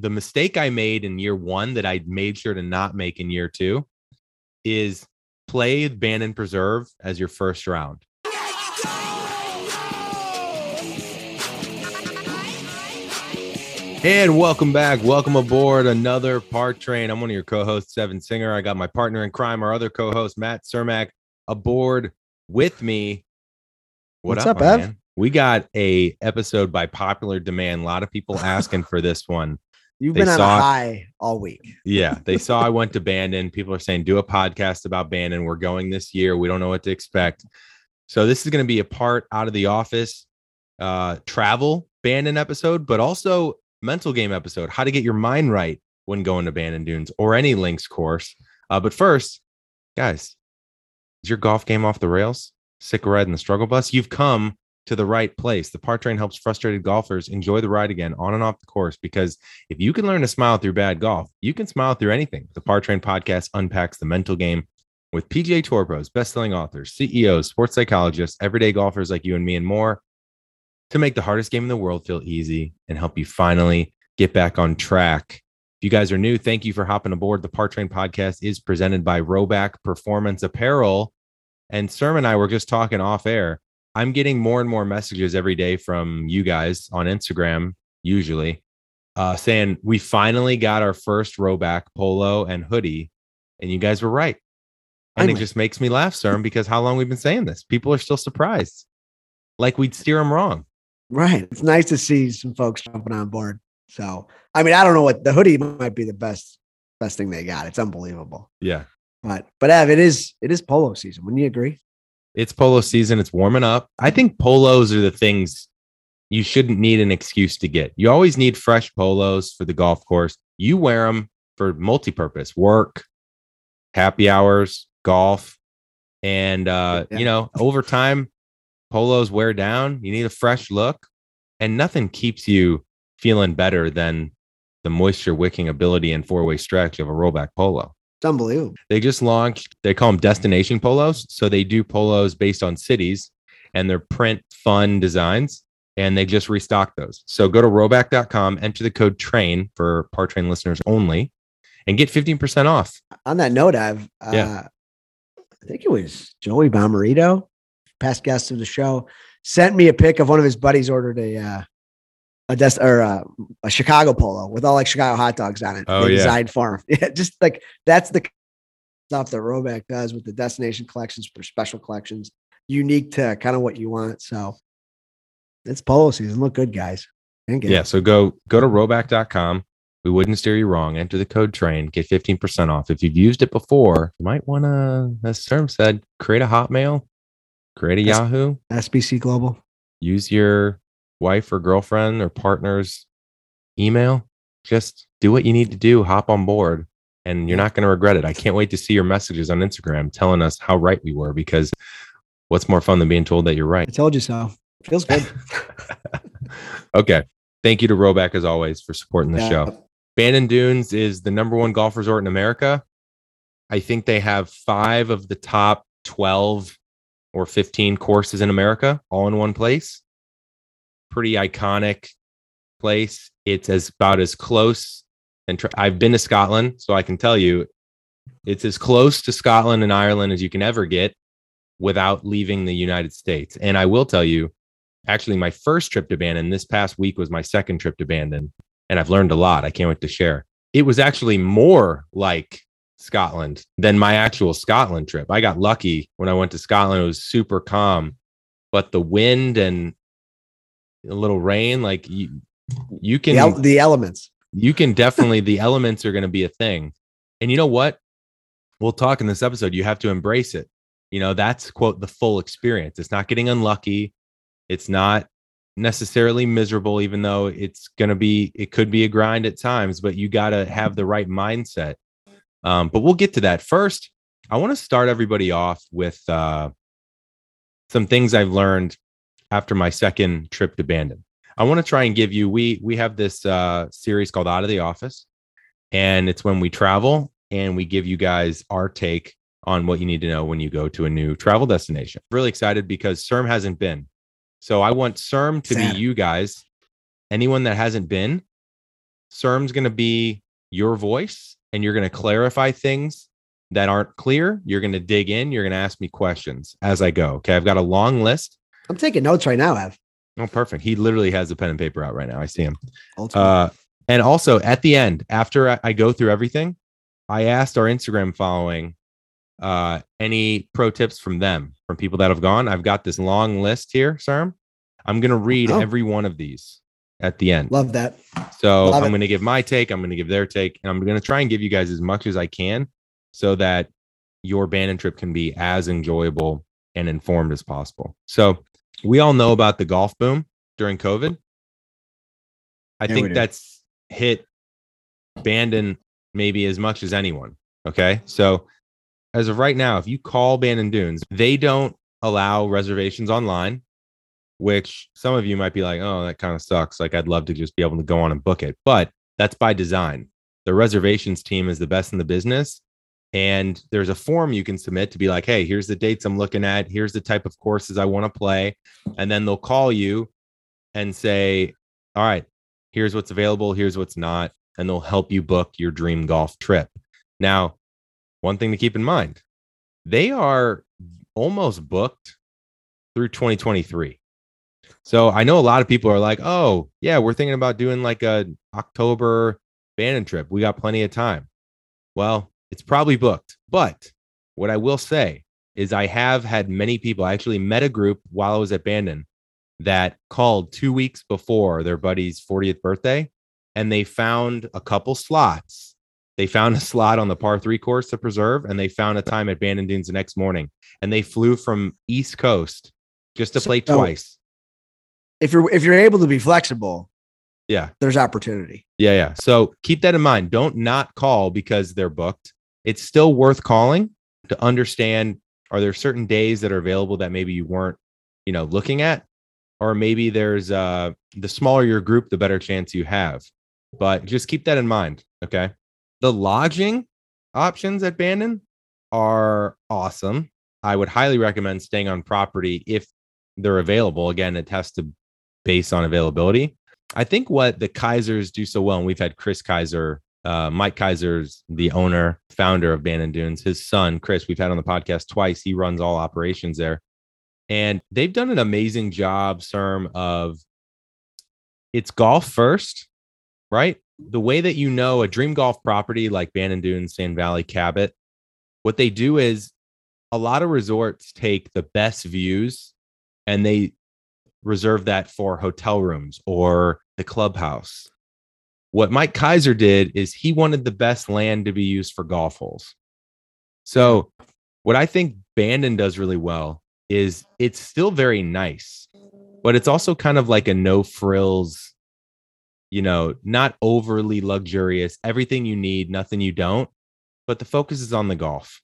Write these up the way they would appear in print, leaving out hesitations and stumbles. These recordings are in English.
the mistake I made in year one that I made sure to not make in year two is play Bandon Preserve as your first round. And welcome back. Welcome aboard another Par Train. I'm one of your co-hosts, Evan Singer. I got my partner in crime, our other co-host, Matt Cermak, aboard with me. What's up, Ev? Man? We got a episode by popular demand. A lot of people asking for this one. You've been on a high all week. Yeah. They saw I went to Bandon. People are saying, do a podcast about Bandon. We're going this year. We don't know what to expect. So this is going to be a part out of the office travel Bandon episode, but also mental game episode, how to get your mind right when going to Bandon Dunes or any links course. But first, guys, is your golf game off the rails? Sick of riding the struggle bus? You've come to the right place. The Par Train helps frustrated golfers enjoy the ride again on and off the course, because if you can learn to smile through bad golf, you can smile through anything. The Par Train podcast unpacks the mental game with PGA Tour pros, best-selling authors, CEOs, sports psychologists, everyday golfers like you and me, and more, to make the hardest game in the world feel easy and help you finally get back on track. If you guys are new, thank you for hopping aboard. The Par Train podcast is presented by Rhoback Performance Apparel. And Serm and I were just talking off air. I'm getting more and more messages every day from you guys on Instagram, usually, saying we finally got our first Rhoback polo and hoodie. And you guys were right. And it just makes me laugh, Serm, because how long we've been saying this. People are still surprised. Like we'd steer them wrong. Right. It's nice to see some folks jumping on board. So, I mean, I don't know what the hoodie might be the best thing they got. It's unbelievable. Yeah. But Ev, it is polo season. Wouldn't you agree? It's polo season. It's warming up. I think polos are the things you shouldn't need an excuse to get. You always need fresh polos for the golf course. You wear them for multi-purpose, work, happy hours, golf. And, you know, over time, polos wear down. You need a fresh look, and nothing keeps you feeling better than the moisture wicking ability and four-way stretch of a Rhoback polo. It's unbelievable. They just launched, they call them destination polos. So they do polos based on cities and their print fun designs, and they just restock those. So go to Rhoback.com, enter the code TRAIN for Par Train listeners only, and get 15% off. On that note, I think it was Joey Bomarito, past guest of the show, sent me a pic of one of his buddies ordered a Chicago polo with all like Chicago hot dogs on it. Oh, they designed for him. Yeah, just like that's the stuff that Rhoback does with the destination collections, for special collections, unique to kind of what you want. So it's polo season. Look good, guys. Yeah. So go to Rhoback.com. We wouldn't steer you wrong. Enter the code TRAIN, get 15% off. If you've used it before, you might want to, as Serm said, create a Hotmail. Create a Yahoo. SBC Global. Use your wife or girlfriend or partner's email. Just do what you need to do. Hop on board, and you're not going to regret it. I can't wait to see your messages on Instagram telling us how right we were, because what's more fun than being told that you're right? I told you so. Feels good. Okay. Thank you to Rhoback, as always, for supporting the show. Bandon Dunes is the #1 golf resort in America. I think they have 5 of the top 12 or 15 courses in America all in one place. Pretty iconic place. It's about as close. And I've been to Scotland, so I can tell you it's as close to Scotland and Ireland as you can ever get without leaving the United States. And I will tell you, actually, my first trip to Bandon this past week was my second trip to Bandon, and I've learned a lot. I can't wait to share. It was actually more like Scotland than my actual Scotland trip. I got lucky when I went to Scotland. It was super calm, but the wind and a little rain, like you can the elements. You can definitely the elements are going to be a thing. And you know what? We'll talk in this episode. You have to embrace it. You know, that's quote the full experience. It's not getting unlucky. It's not necessarily miserable, even though it could be a grind at times, but you got to have the right mindset. But we'll get to that. First, I want to start everybody off with some things I've learned after my second trip to Bandon. I want to try and give you, we have this series called Out of the Office, and it's when we travel and we give you guys our take on what you need to know when you go to a new travel destination. Really excited because Serm hasn't been. So I want Serm to be you guys, anyone that hasn't been, CIRM's going to be your voice, and you're going to clarify things that aren't clear. You're going to dig in. You're going to ask me questions as I go. Okay. I've got a long list. I'm taking notes right now, Av. Oh, perfect. He literally has the pen and paper out right now. I see him. And also at the end, after I go through everything, I asked our Instagram following any pro tips from them, from people that have gone. I've got this long list here, CIRM. I'm going to read every one of these at the end. Love that. So I'm going to give my take. I'm going to give their take. And I'm going to try and give you guys as much as I can so that your Bandon trip can be as enjoyable and informed as possible. So we all know about the golf boom during COVID. I think that's hit Bandon maybe as much as anyone. Okay. So as of right now, if you call Bandon Dunes, they don't allow reservations online, which some of you might be like, oh, that kind of sucks. Like, I'd love to just be able to go on and book it. But that's by design. The reservations team is the best in the business. And there's a form you can submit to be like, hey, here's the dates I'm looking at. Here's the type of courses I want to play. And then they'll call you and say, all right, here's what's available. Here's what's not. And they'll help you book your dream golf trip. Now, one thing to keep in mind, they are almost booked through 2023. So I know a lot of people are like, oh, yeah, we're thinking about doing like a October Bandon trip. We got plenty of time. Well, it's probably booked. But what I will say is I have had many people. I actually met a group while I was at Bandon that called 2 weeks before their buddy's 40th birthday, and they found a couple slots. They found a slot on the par 3 course to Preserve, and they found a time at Bandon Dunes the next morning. And they flew from East Coast just to play twice. If you're able to be flexible, yeah, there's opportunity. Yeah. So keep that in mind. Don't not call because they're booked. It's still worth calling to understand, are there certain days that are available that maybe you weren't, looking at, or maybe there's the smaller your group, the better chance you have. But just keep that in mind. Okay. The lodging options at Bandon are awesome. I would highly recommend staying on property if they're available. Again, it has to based on availability. I think what the Kaisers do so well, and we've had Chris Kaiser, Mike Kaiser's the owner, founder of Bandon Dunes, his son, Chris, we've had on the podcast twice. He runs all operations there. And they've done an amazing job, CIRM, of it's golf first, right? The way that a dream golf property like Bandon Dunes, Sand Valley, Cabot, what they do is a lot of resorts take the best views and they reserve that for hotel rooms or the clubhouse. What Mike Kaiser did is he wanted the best land to be used for golf holes. So what I think Bandon does really well is it's still very nice, but it's also kind of like a no frills, not overly luxurious, everything you need, nothing you don't, but the focus is on the golf.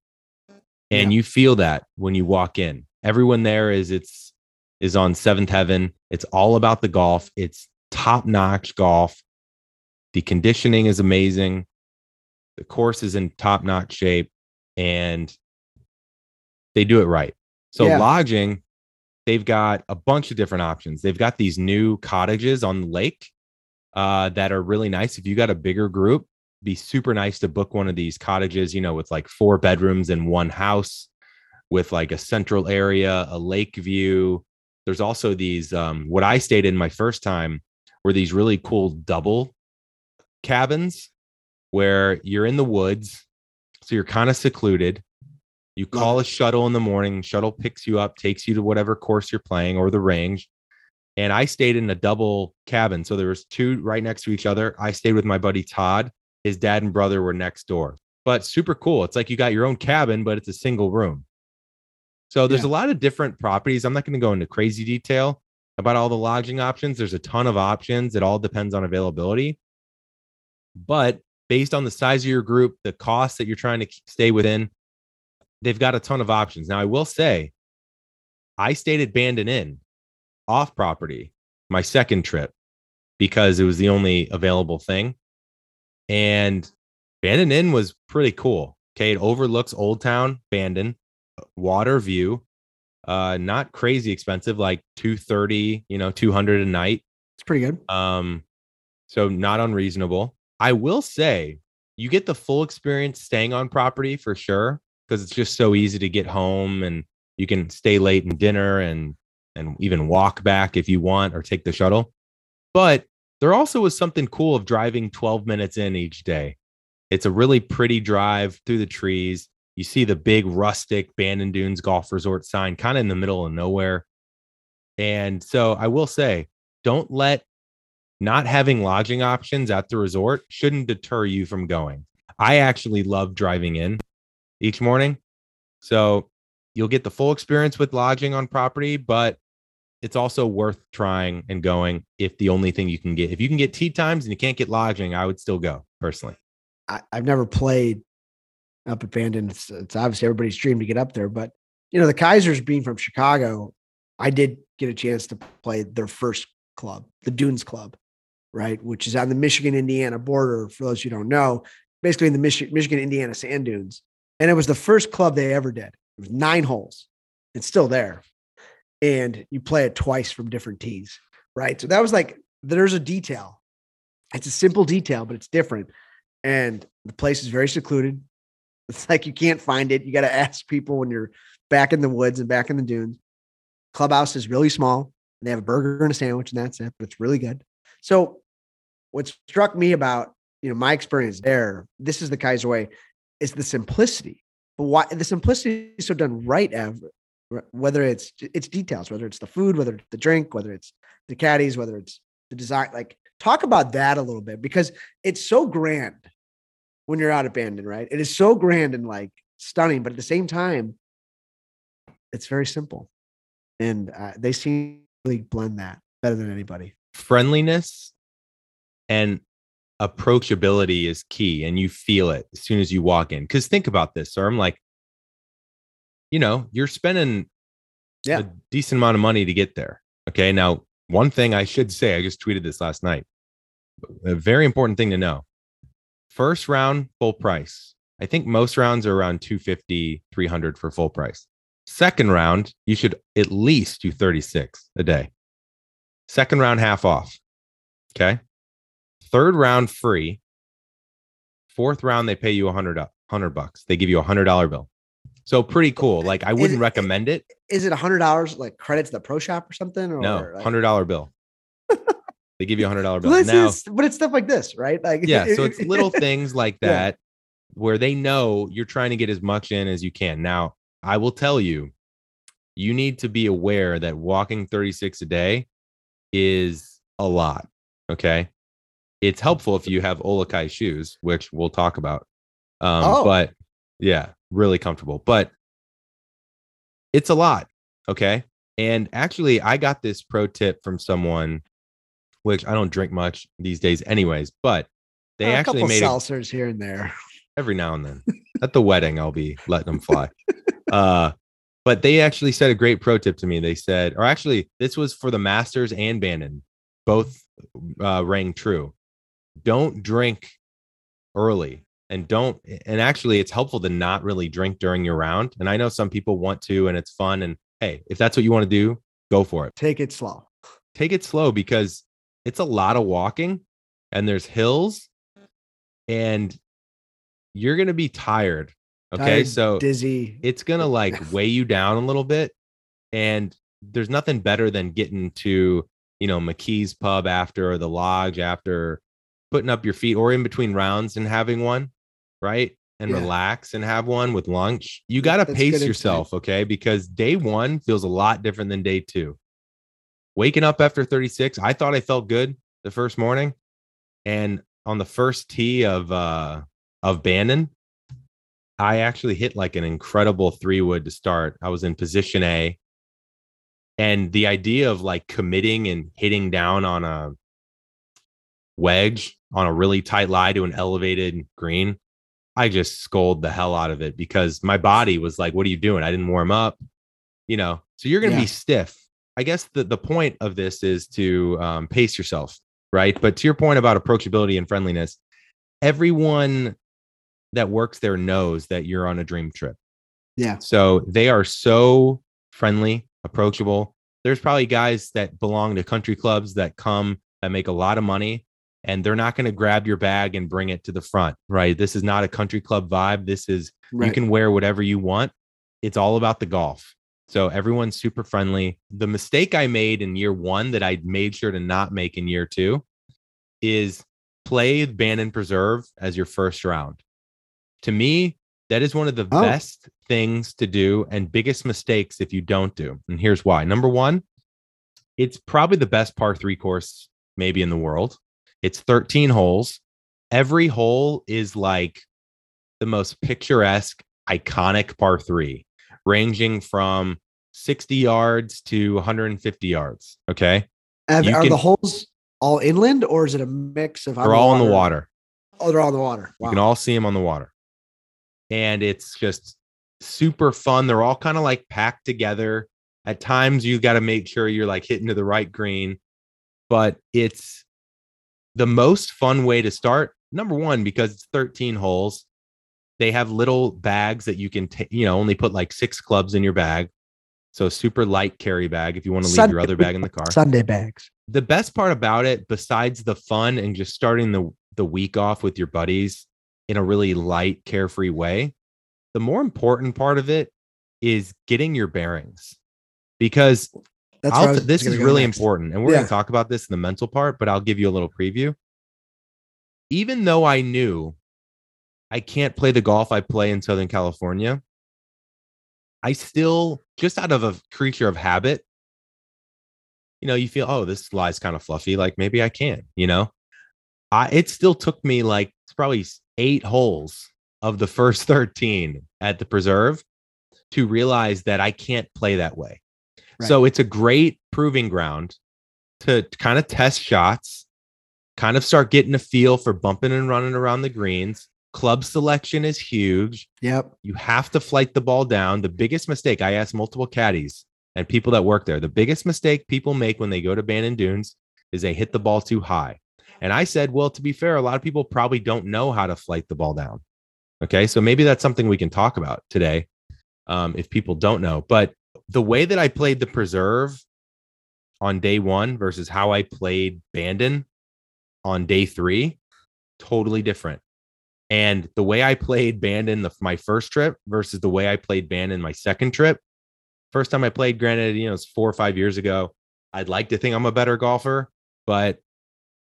And you feel that when you walk in. Everyone there is on Seventh Heaven. It's all about the golf. It's top-notch golf. The conditioning is amazing. The course is in top-notch shape, and they do it right. So lodging, they've got a bunch of different options. They've got these new cottages on the lake that are really nice. If you got a bigger group, it'd be super nice to book one of these cottages, with like 4 bedrooms and 1 house with like a central area, a lake view. There's also these, what I stayed in my first time were these really cool double cabins where you're in the woods. So you're kind of secluded. You call a shuttle in the morning, shuttle picks you up, takes you to whatever course you're playing or the range. And I stayed in a double cabin. So there was 2 right next to each other. I stayed with my buddy, Todd. His dad and brother were next door, but super cool. It's like you got your own cabin, but it's a single room. So there's a lot of different properties. I'm not going to go into crazy detail about all the lodging options. There's a ton of options. It all depends on availability. But based on the size of your group, the cost that you're trying to stay within, they've got a ton of options. Now, I will say, I stayed at Bandon Inn off property my second trip because it was the only available thing. And Bandon Inn was pretty cool. Okay, it overlooks Old Town, Bandon. Water view, not crazy expensive, like $230, $200 a night. It's pretty good. So not unreasonable. I will say you get the full experience staying on property for sure, because it's just so easy to get home and you can stay late and dinner and even walk back if you want or take the shuttle. But there also was something cool of driving 12 minutes in each day. It's a really pretty drive through the trees. You see the big rustic Bandon Dunes Golf Resort sign kind of in the middle of nowhere. And so I will say, don't let not having lodging options at the resort shouldn't deter you from going. I actually love driving in each morning. So you'll get the full experience with lodging on property, but it's also worth trying and going if the only thing you can get. If you can get tee times and you can't get lodging, I would still go personally. I've never played up at Bandon. It's obviously everybody's dream to get up there, but you know, the Kaisers being from Chicago, I did get a chance to play their first club, the Dunes Club, right? Which is on the Michigan, Indiana border. For those who don't know, basically in the Michigan, Indiana sand dunes. And it was the first club they ever did. It was 9 holes. It's still there. And you play it twice from different tees, right? So that was like, there's a detail. It's a simple detail, but it's different. And the place is very secluded. It's like, you can't find it. You got to ask people when you're back in the woods and back in the dunes. Clubhouse is really small. And they have a burger and a sandwich and that's it, but it's really good. So what struck me about, you know, my experience there, this is the Kaiser way, is the simplicity. But why the simplicity is so done right, whether it's details, whether it's the food, whether it's the drink, whether it's the caddies, whether it's the design, like talk about that a little bit, because it's so grand when you're out at Bandon, right? It is so grand and like stunning, but at the same time, it's very simple. And they seem really blend that better than anybody. Friendliness and approachability is key, and you feel it as soon as you walk in. Because think about this, sir. I'm like, you know, you're spending a decent amount of money to get there. Okay. Now, one thing I should say, I just tweeted this last night. A very important thing to know. First round, full price. I think most rounds are around $250, $300 for full price. Second round, you should at least do $36 a day. Second round, half off. Okay. Third round, free. Fourth round, they pay you $100. They give you $100 bill. So pretty cool. Like I wouldn't recommend it. Is it $100 like credit to the pro shop or something? Or no, like... $100 bill. They give you $100 bill. Now, but it's stuff like this, right? Like yeah. So it's little things like that where they know you're trying to get as much in as you can. Now, I will tell you, you need to be aware that walking 36 a day is a lot. Okay. It's helpful if you have Olukai shoes, which we'll talk about. But yeah, really comfortable, but it's a lot. Okay. And actually I got this pro tip from someone, which I don't drink much these days anyways, but they actually made seltzers here and there every now and then. At the wedding, I'll be letting them fly. But they actually said a great pro tip to me. They said, or actually this was for the Masters and Bandon, both rang true. Don't drink early and actually it's helpful to not really drink during your round. And I know some people want to, and it's fun. And hey, if that's what you want to do, go for it. Take it slow because it's a lot of walking and there's hills and you're going to be tired. Okay. Tired, so dizzy. It's going to like weigh you down a little bit. And there's nothing better than getting to, you know, McKee's Pub after, or the lodge after, putting up your feet, or in between rounds and having one, right? And relax and have one with lunch. You got to pace yourself. Okay. Because day one feels a lot different than day two. Waking up after 36, I thought I felt good the first morning. And on the first tee of Bandon, I actually hit like an incredible 3-wood to start. I was in position A, and the idea of like committing and hitting down on a wedge on a really tight lie to an elevated green, I just scolded the hell out of it because my body was like, what are you doing? I didn't warm up, you know, so you're going to be stiff. I guess the point of this is to pace yourself, right? But to your point about approachability and friendliness, everyone that works there knows that you're on a dream trip. Yeah. So they are so friendly, approachable. There's probably guys that belong to country clubs that come that make a lot of money and they're not going to grab your bag and bring it to the front, right? This is not a country club vibe. This is, right, you can wear whatever you want. It's all about the golf. So everyone's super friendly. The mistake I made in year one that I made sure to not make in year two is play Bandon Preserve as your first round. To me, that is one of the best things to do and biggest mistakes if you don't do. And here's why. Number one, it's probably the best par three course maybe in the world. It's 13 holes. Every hole is like the most picturesque, iconic par three, ranging from 60 yards to 150 yards. Okay. Are the holes all inland, or is it a mix of? They're all on the water. Oh, they're all on the water. Wow. You can all see them on the water. And it's just super fun. They're all kind of like packed together. At times you got to make sure you're like hitting to the right green, but it's the most fun way to start. Number one, because it's 13 holes. They have little bags that you can take, only put like 6 clubs in your bag. So super light carry bag if you want to leave your other bag in the car. Sunday bags. The best part about it, besides the fun and just starting the week off with your buddies in a really light, carefree way, the more important part of it is getting your bearings. Because this is really important. And we're going to talk about this in the mental part, but I'll give you a little preview. Even though I knew I can't play the golf I play in Southern California, I still, just out of a creature of habit, you feel, this lie's kind of fluffy. Like maybe I can, it still took me like probably 8 holes of the first 13 at the Preserve to realize that I can't play that way. Right. So it's a great proving ground to kind of test shots, kind of start getting a feel for bumping and running around the greens. Club selection is huge. Yep. You have to flight the ball down. The biggest mistake, I asked multiple caddies and people that work there, the biggest mistake people make when they go to Bandon Dunes is they hit the ball too high. And I said, well, to be fair, a lot of people probably don't know how to flight the ball down. Okay. So maybe that's something we can talk about today. If people don't know, but the way that I played the Preserve on day one versus how I played Bandon on day 3, totally different. And the way I played Bandon my first trip versus the way I played Bandon my second trip. First time I played, granted, it's 4 or 5 years ago. I'd like to think I'm a better golfer, but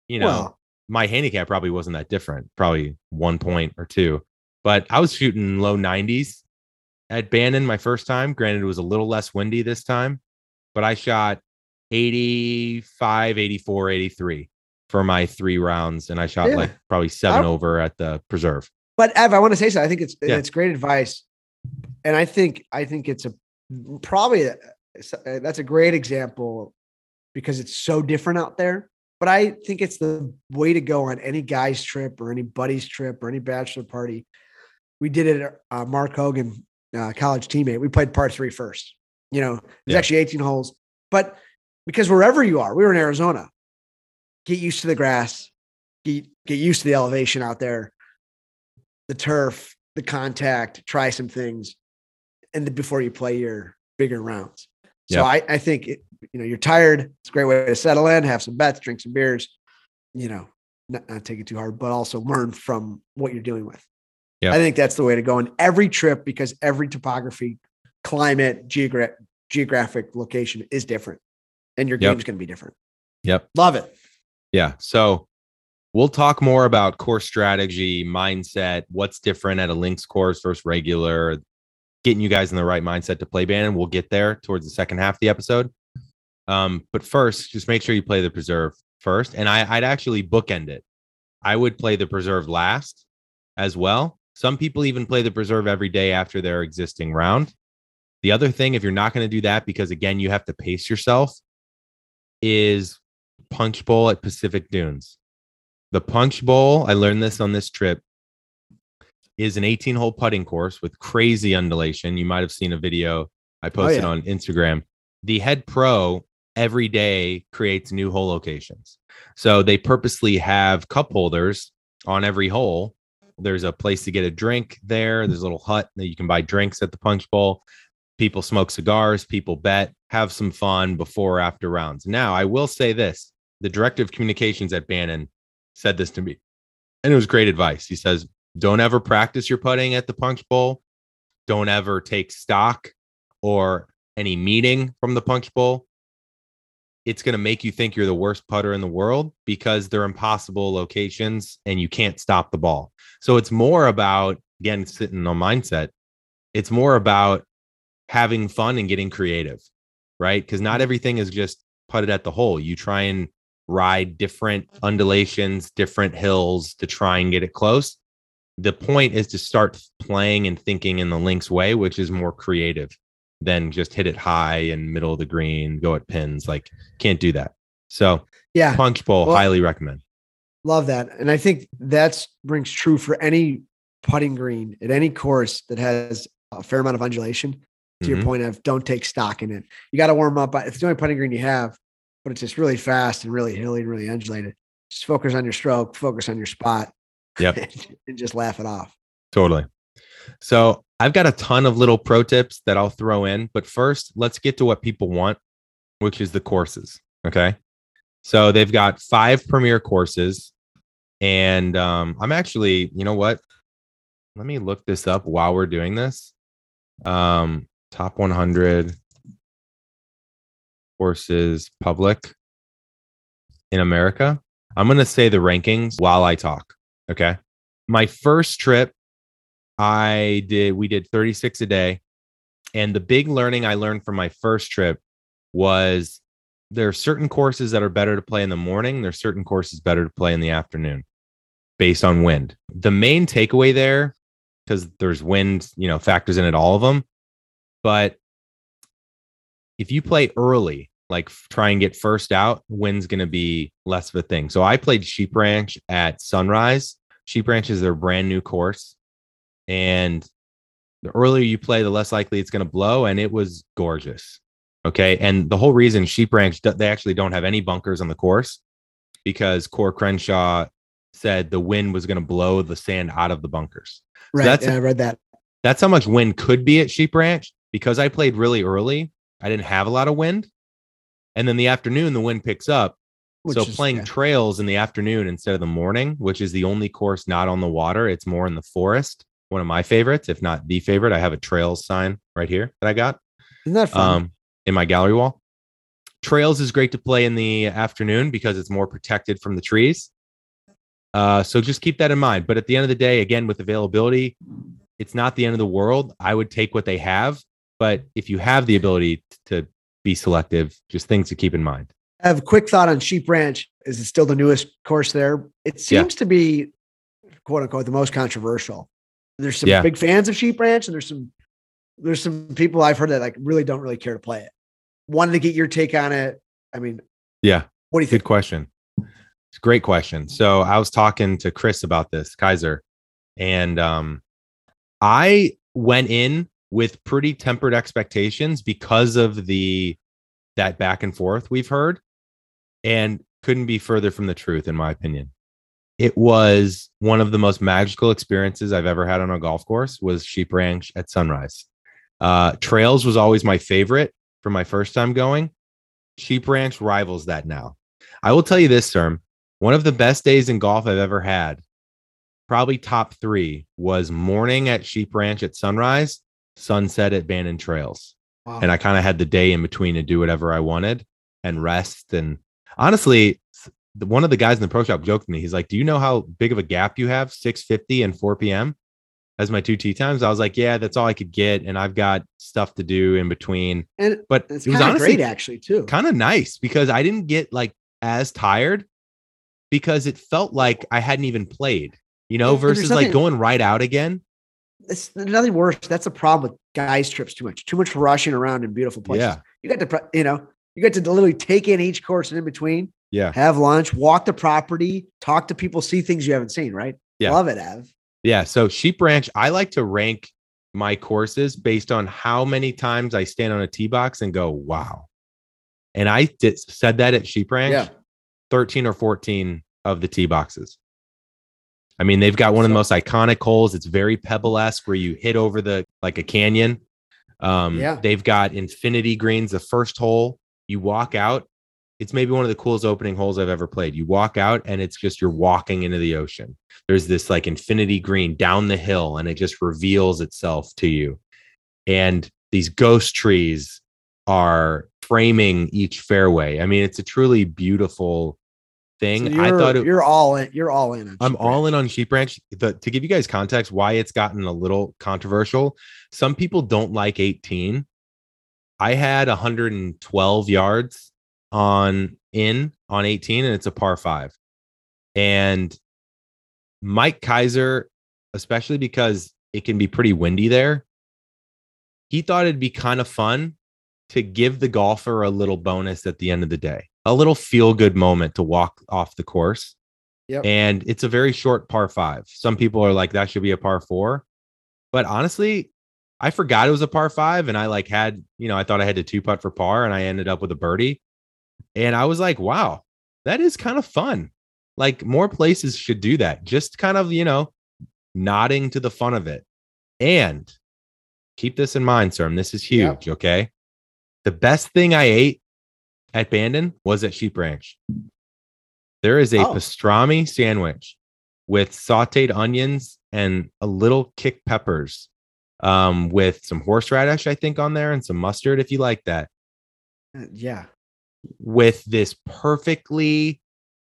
my handicap probably wasn't that different, probably 1 point or 2. But I was shooting low 90s at Bandon my first time. Granted, it was a little less windy this time, but I shot 85, 84, 83. For my 3 rounds, and I shot like probably 7 over at the Preserve. But Ev, I want to say something. I think it's great advice, and I think it's that's a great example because it's so different out there. But I think it's the way to go on any guy's trip or any buddy's trip or any bachelor party. We did it at Mark Hogan, college teammate. We played par 3 first. It's actually 18 holes, but because wherever you are, we were in Arizona. Get used to the grass, get used to the elevation out there, the turf, the contact, try some things, and before you play your bigger rounds. So I think, you're tired. It's a great way to settle in, have some bets, drink some beers, not take it too hard, but also learn from what you're dealing with. Yeah. I think that's the way to go on every trip because every topography, climate, geographic location is different and your game's going to be different. Yep. Love it. Yeah. So we'll talk more about course strategy, mindset, what's different at a links course versus regular, getting you guys in the right mindset to play Bandon. We'll get there towards the second half of the episode. But first, just make sure you play the Preserve first. And I'd actually bookend it. I would play the Preserve last as well. Some people even play the Preserve every day after their existing round. The other thing, if you're not going to do that, because again, you have to pace yourself, is Punch Bowl at Pacific Dunes. The Punch Bowl, I learned this on this trip, is an 18-hole putting course with crazy undulation. You might have seen a video I posted on Instagram. The head pro every day creates new hole locations. So they purposely have cup holders on every hole. There's a place to get a drink there. There's a little hut that you can buy drinks at the Punch Bowl. People smoke cigars, people bet, have some fun before or after rounds. Now, I will say this, the director of communications at Bandon said this to me, and it was great advice. He says, don't ever practice your putting at the Punch Bowl. Don't ever take stock or any meeting from the Punch Bowl. It's going to make you think you're the worst putter in the world because they're impossible locations and you can't stop the ball. So it's more about, again, sitting on mindset. It's more about having fun and getting creative, right? Because not everything is just putted at the hole. You try and ride different undulations, different hills to try and get it close. The point is to start playing and thinking in the links way, which is more creative than just hit it high and middle of the green, go at pins. Like, can't do that. So yeah, Punch Bowl, highly recommend. Love that. And I think that rings true for any putting green at any course that has a fair amount of undulation. To your point of don't take stock in it. You got to warm up. It's the only putting green you have, but it's just really fast and really hilly and really undulated. Just focus on your stroke, focus on your spot. Yep. And just laugh it off. Totally. So I've got a ton of little pro tips that I'll throw in, but first let's get to what people want, which is the courses. Okay. So they've got 5 premier courses, and I'm actually, you know what? Let me look this up while we're doing this. Top 100 courses public in America. I'm going to say the rankings while I talk. Okay. My first trip, we did 36 a day. And the big learning I learned from my first trip was there are certain courses that are better to play in the morning. There are certain courses better to play in the afternoon based on wind. The main takeaway there, because there's wind, you know, factors in at all of them. But if you play early, like try and get first out, wind's going to be less of a thing. So I played Sheep Ranch at sunrise. Sheep Ranch is their brand new course. And the earlier you play, the less likely it's going to blow. And it was gorgeous. Okay. And the whole reason Sheep Ranch, they actually don't have any bunkers on the course, because Coore Crenshaw said the wind was going to blow the sand out of the bunkers. Right. So that's, yeah, I read that. That's how much wind could be at Sheep Ranch. Because I played really early, I didn't have a lot of wind. And then the afternoon, the wind picks up. So playing trails in the afternoon instead of the morning, which is the only course not on the water. It's more in the forest. One of my favorites, if not the favorite. I have a trails sign right here that I got. Isn't that fun? In my gallery wall. Trails is great to play in the afternoon because it's more protected from the trees. So just keep that in mind. But at the end of the day, again, with availability, it's not the end of the world. I would take what they have. But if you have the ability to be selective, just things to keep in mind. I have a quick thought on Sheep Ranch. Is it still the newest course there? It seems to be, quote unquote, the most controversial. There's some big fans of Sheep Ranch, and there's some people I've heard that like really don't really care to play it. Wanted to get your take on it. I mean, yeah. What do you think? Good question. It's a great question. So I was talking to Chris about this, Kaiser, and I went in with pretty tempered expectations because of that back and forth we've heard, and couldn't be further from the truth, in my opinion. It was one of the most magical experiences I've ever had on a golf course was Sheep Ranch at sunrise. Trails was always my favorite for my first time going. Sheep Ranch rivals that now. I will tell you this, Serm, one of the best days in golf I've ever had, probably top 3, was morning at Sheep Ranch at sunrise, sunset at Bandon Trails. Wow. And I kind of had the day in between to do whatever I wanted and rest. And honestly, one of the guys in the pro shop joked to me. He's like, do you know how big of a gap you have? 6:50 and 4 p.m. as my 2 tee times. I was like, yeah, that's all I could get. And I've got stuff to do in between. And but it was honestly great, actually, too. Kind of nice because I didn't get like as tired because it felt like I hadn't even played, you know, versus like going right out again. It's nothing worse. That's a problem with guys' trips too much rushing around in beautiful places. Yeah. You got to literally take in each course and in between. Yeah. Have lunch, walk the property, talk to people, see things you haven't seen. Right. Yeah. Love it, Av. Yeah. So Sheep Ranch, I like to rank my courses based on how many times I stand on a tee box and go, wow. And I said that at Sheep Ranch, 13 or 14 of the tee boxes. I mean, they've got one of the most iconic holes. It's very pebble-esque where you hit over like a canyon. They've got infinity greens. The first hole, you walk out it's maybe one of the coolest opening holes I've ever played. You walk out and it's just, you're walking into the ocean. There's this like infinity green down the hill and it just reveals itself to you. And these ghost trees are framing each fairway. I mean, it's a truly beautiful thing. So I thought it, you're all in. I'm all in on Sheep Ranch. To give you guys context, why it's gotten a little controversial. Some people don't like 18. I had 112 yards on 18, and it's a par five. And Mike Kaiser, especially because it can be pretty windy there, he thought it'd be kind of fun to give the golfer a little bonus at the end of the day, a little feel-good moment to walk off the course. Yep. And it's a very short par five. Some people are like, that should be a par four. But honestly, I forgot it was a par five, and I like had, you know, I thought I had to two putt for par, and I ended up with a birdie. And I was like, wow, that is kind of fun. Like, more places should do that. Just kind of, you know, nodding to the fun of it. And keep this in mind, Serm. This is huge. Yep. Okay. The best thing I ate at Bandon was at Sheep Ranch. There is a pastrami sandwich with sauteed onions and a little kick peppers, with some horseradish, I think, on there, and some mustard, if you like that. Yeah. With this perfectly,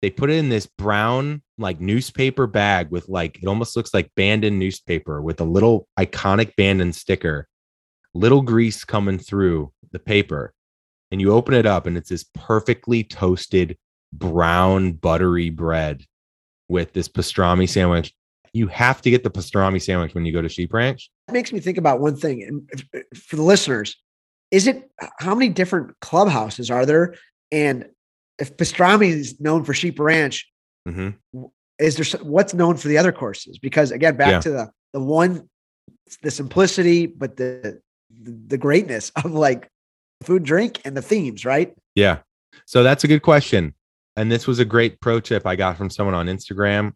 they put it in this brown like newspaper bag with like, it almost looks like Bandon newspaper with a little iconic Bandon sticker, little grease coming through the paper, and you open it up and it's this perfectly toasted brown buttery bread with this pastrami sandwich. You have to get the pastrami sandwich when you go to Sheep Ranch. It makes me think about one thing, and for the listeners, is it how many different clubhouses are there? And if pastrami is known for Sheep Ranch, mm-hmm. is there what's known for the other courses? Because again, back to the one, the simplicity, but the greatness of like food, drink, and the themes, right? Yeah. So that's a good question, and this was a great pro tip I got from someone on Instagram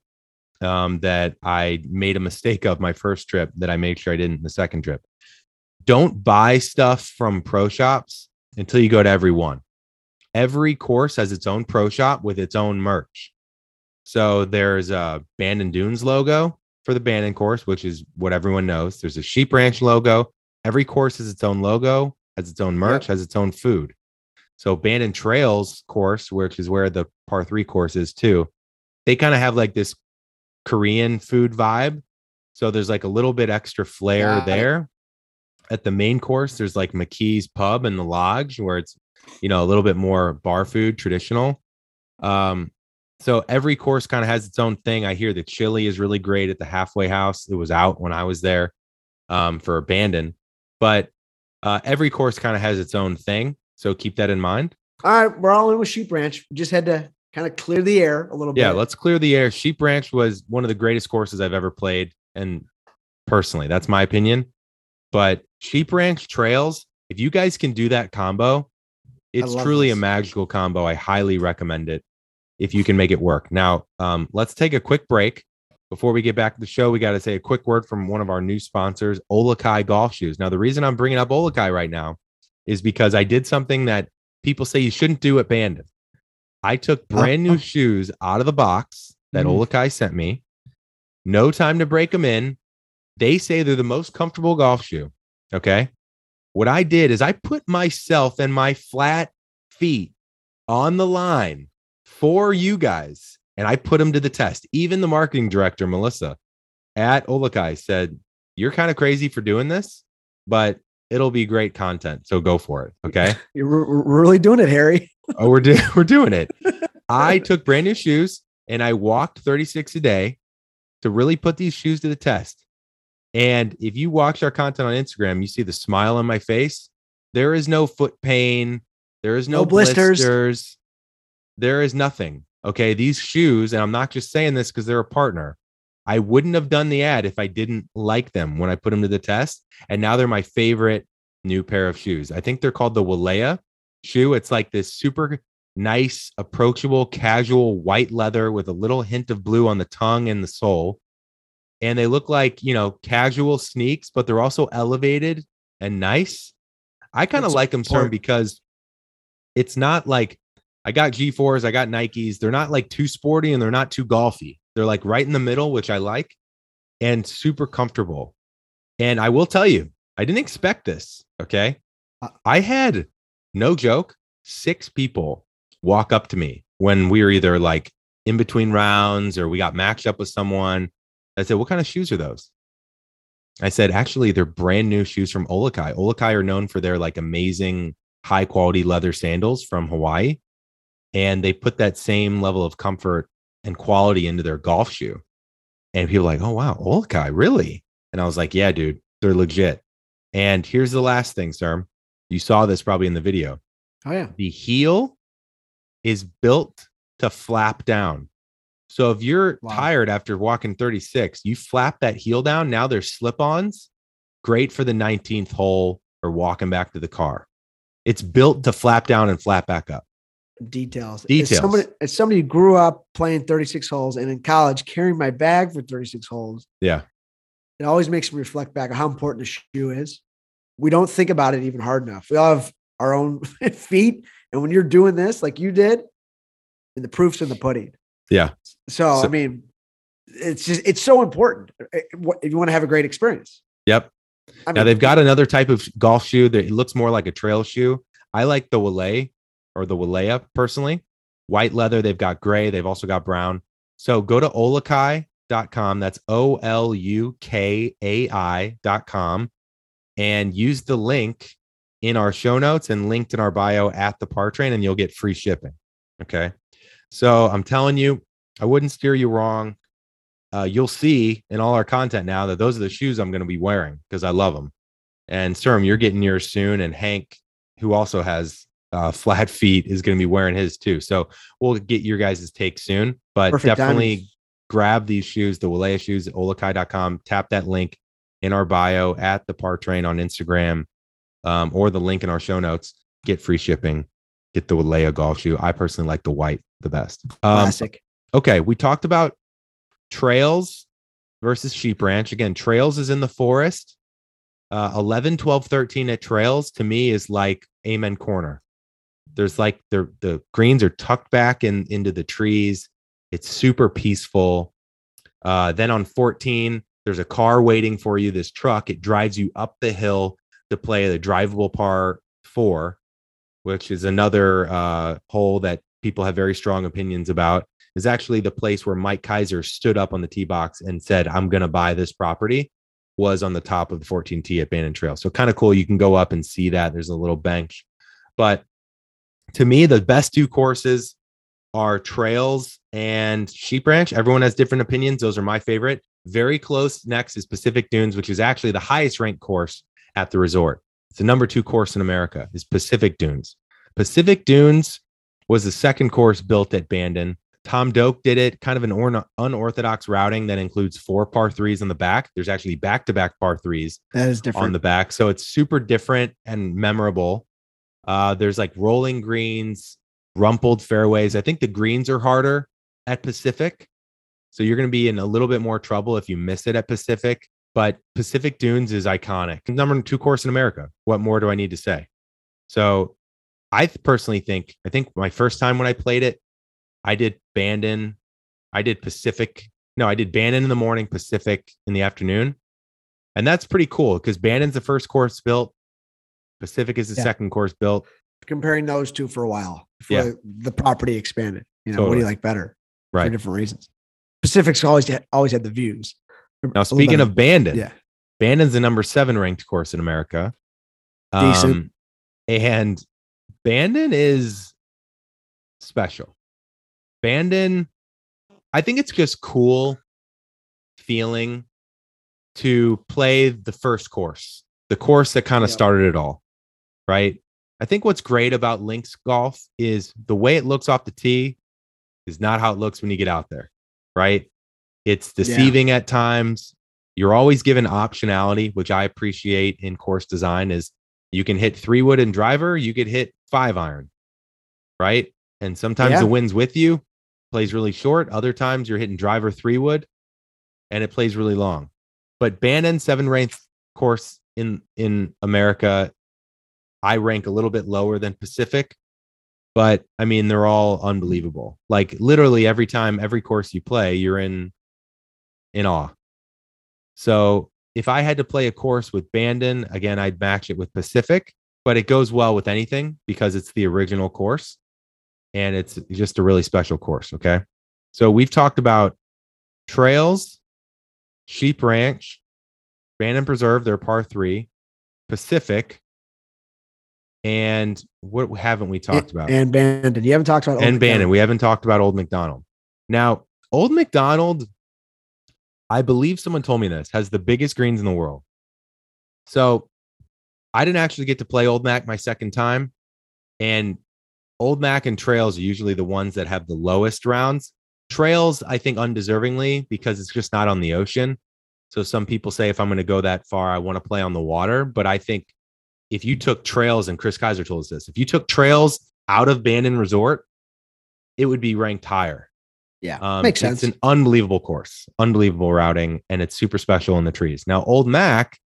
that I made a mistake of my first trip that I made sure I didn't the second trip. Don't buy stuff from pro shops until you go to every one. Every course has its own pro shop with its own merch. So there's a Bandon Dunes logo for the Bandon course, which is what everyone knows. There's a Sheep Ranch logo. Every course has its own logo, has its own merch, has its own food. So Bandon Trails course, which is where the par three course is too, they kind of have like this Korean food vibe. So there's like a little bit extra flair there. At the main course, there's like McKee's Pub and the Lodge, where it's, you know, a little bit more bar food, traditional. So every course kind of has its own thing. I hear the chili is really great at the halfway house. It was out when I was there for Bandon, but every course kind of has its own thing. So keep that in mind. All right, we're all in with Sheep Ranch. We just had to kind of clear the air a little bit. Yeah, let's clear the air. Sheep Ranch was one of the greatest courses I've ever played. And personally, that's my opinion. But Sheep Ranch Trails, if you guys can do that combo, it's truly a magical combo. I highly recommend it if you can make it work. Now, let's take a quick break. Before we get back to the show, we got to say a quick word from one of our new sponsors, Olukai Golf Shoes. Now, the reason I'm bringing up Olukai right now is because I did something that people say you shouldn't do at Bandon. I took brand new shoes out of the box that Olukai sent me. No time to break them in. They say they're the most comfortable golf shoe. Okay. What I did is I put myself and my flat feet on the line for you guys, and I put them to the test. Even the marketing director, Melissa, at Olukai said, "You're kind of crazy for doing this, but it'll be great content. So go for it." Okay. We're really doing it, Harry. Oh, we're doing it. I took brand new shoes and I walked 36 a day to really put these shoes to the test. And if you watch our content on Instagram, you see the smile on my face. There is no foot pain. There is no blisters. There is nothing. Okay. These shoes, and I'm not just saying this because they're a partner, I wouldn't have done the ad if I didn't like them when I put them to the test. And now they're my favorite new pair of shoes. I think they're called the Wailae shoe. It's like this super nice, approachable, casual white leather with a little hint of blue on the tongue and the sole. And they look like, you know, casual sneaks, but they're also elevated and nice. I kind of like them, Serm, because it's not like I got G4s, I got Nikes. They're not like too sporty and they're not too golfy. They're like right in the middle, which I like, and super comfortable. And I will tell you, I didn't expect this. Okay. I had, no joke, 6 people walk up to me when we were either like in between rounds or we got matched up with someone. I said, what kind of shoes are those? I said, actually, they're brand new shoes from Olukai. Olukai are known for their like amazing high quality leather sandals from Hawaii. And they put that same level of comfort and quality into their golf shoe. And people were like, oh, wow, Olukai, really? And I was like, yeah, dude, they're legit. And here's the last thing, sir. You saw this probably in the video. Oh, yeah. The heel is built to flap down. So if you're tired after walking 36, you flap that heel down. Now there's slip-ons. Great for the 19th hole or walking back to the car. It's built to flap down and flap back up. Details. As somebody who grew up playing 36 holes and in college carrying my bag for 36 holes. Yeah. It always makes me reflect back on how important the shoe is. We don't think about it even hard enough. We all have our own feet. And when you're doing this, like you did, and the proof's in the pudding. Yeah. So, I mean, it's just, it's so important if you want to have a great experience. Yep. Now they've got another type of golf shoe that it looks more like a trail shoe. I like the Wailae or the Wailae personally, white leather. They've got gray. They've also got brown. So go to Olukai.com. That's Olukai.com. And use the link in our show notes and linked in our bio at the Par Train, and you'll get free shipping. Okay. So I'm telling you, I wouldn't steer you wrong. You'll see in all our content now that those are the shoes I'm going to be wearing because I love them. And Serm, you're getting yours soon. And Hank, who also has flat feet, is going to be wearing his too. So we'll get your guys' take soon, but definitely grab these shoes, the Wailae shoes at Olukai.com. Tap that link in our bio at the Par Train on Instagram, or the link in our show notes. Get free shipping. Get the Wailae golf shoe. I personally like the white the best. Classic. Okay. We talked about Trails versus Sheep Ranch. Again, Trails is in the forest. 11, 12, 13 at Trails to me is like Amen Corner. There's like the greens are tucked back into the trees. It's super peaceful. Then on 14, there's a car waiting for you, this truck. It drives you up the hill to play the drivable par 4. Which is another hole that people have very strong opinions about, is actually the place where Mike Kaiser stood up on the tee box and said, I'm going to buy this property, was on the top of the 14 tee at Bandon Trail. So kind of cool. You can go up and see that. There's a little bench. But to me, the best two courses are Trails and Sheep Ranch. Everyone has different opinions. Those are my favorite. Very close next is Pacific Dunes, which is actually the highest ranked course at the resort. The number 2 course in America is Pacific Dunes. Pacific Dunes was the second course built at Bandon. Tom Doak did it, kind of an unorthodox routing that includes 4 par 3s on the back. There's actually back-to-back par 3s that is different on the back. So it's super different and memorable. There's like rolling greens, rumpled fairways. I think the greens are harder at Pacific. So you're going to be in a little bit more trouble if you miss it at Pacific. But Pacific Dunes is iconic. Number 2 course in America. What more do I need to say? So I personally think, I think my first time when I played it, I did Bandon in the morning, Pacific in the afternoon. And that's pretty cool because Bandon's the first course built. Pacific is the second course built. Comparing those two for a while before the property expanded. You know, What do you like better? Right. For different reasons. Pacific's always had the views. Now, speaking of Bandon, Bandon's the number 7 ranked course in America. Decent. And Bandon is special. Bandon, I think it's just cool feeling to play the first course, the course that kind of started it all, right? I think what's great about links golf is the way it looks off the tee is not how it looks when you get out there, right? It's deceiving at times. You're always given optionality, which I appreciate in course design, is you can hit 3-wood and driver. You could hit 5-iron, right? And sometimes the wind's with you, plays really short. Other times you're hitting driver 3-wood and it plays really long. But Bandon, 7 ranked course in America, I rank a little bit lower than Pacific. But I mean, they're all unbelievable. Like literally every time, every course you play, you're in awe. So if I had to play a course with Bandon, again, I'd match it with Pacific, but it goes well with anything because it's the original course and it's just a really special course. Okay. So we've talked about Trails, Sheep Ranch, Bandon Preserve, their par 3, Pacific, and what haven't we talked about? And Bandon. You haven't talked about Old Bandon. We haven't talked about Old MacDonald. Now, Old MacDonald, I believe someone told me this, has the biggest greens in the world. So I didn't actually get to play Old Mac my second time. And Old Mac and Trails are usually the ones that have the lowest rounds. Trails, I think undeservingly, because it's just not on the ocean. So some people say, if I'm going to go that far, I want to play on the water. But I think if you took Trails, and Chris Kaiser told us this, if you took Trails out of Bandon Resort, it would be ranked higher. Yeah, makes sense. It's an unbelievable course, unbelievable routing, and it's super special in the trees. Now, Old Mac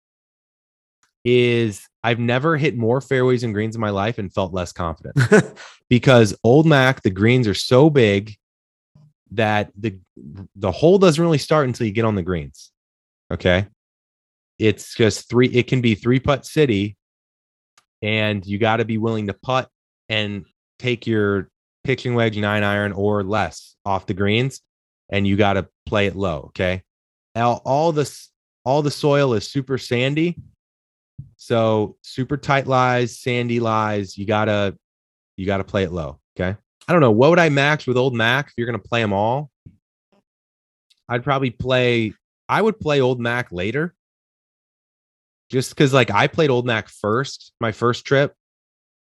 is, I've never hit more fairways and greens in my life and felt less confident because Old Mac, the greens are so big that the hole doesn't really start until you get on the greens. Okay. It's just it can be 3-putt city, and you got to be willing to putt and take your pitching wedge 9-iron or less off the greens, and you got to play it low. Okay. All the soil is super sandy. So super tight lies, sandy lies. You gotta play it low. Okay. I don't know. What would I match with Old Mac if you're going to play them all? I would play Old Mac later, just because like I played Old Mac first, my first trip.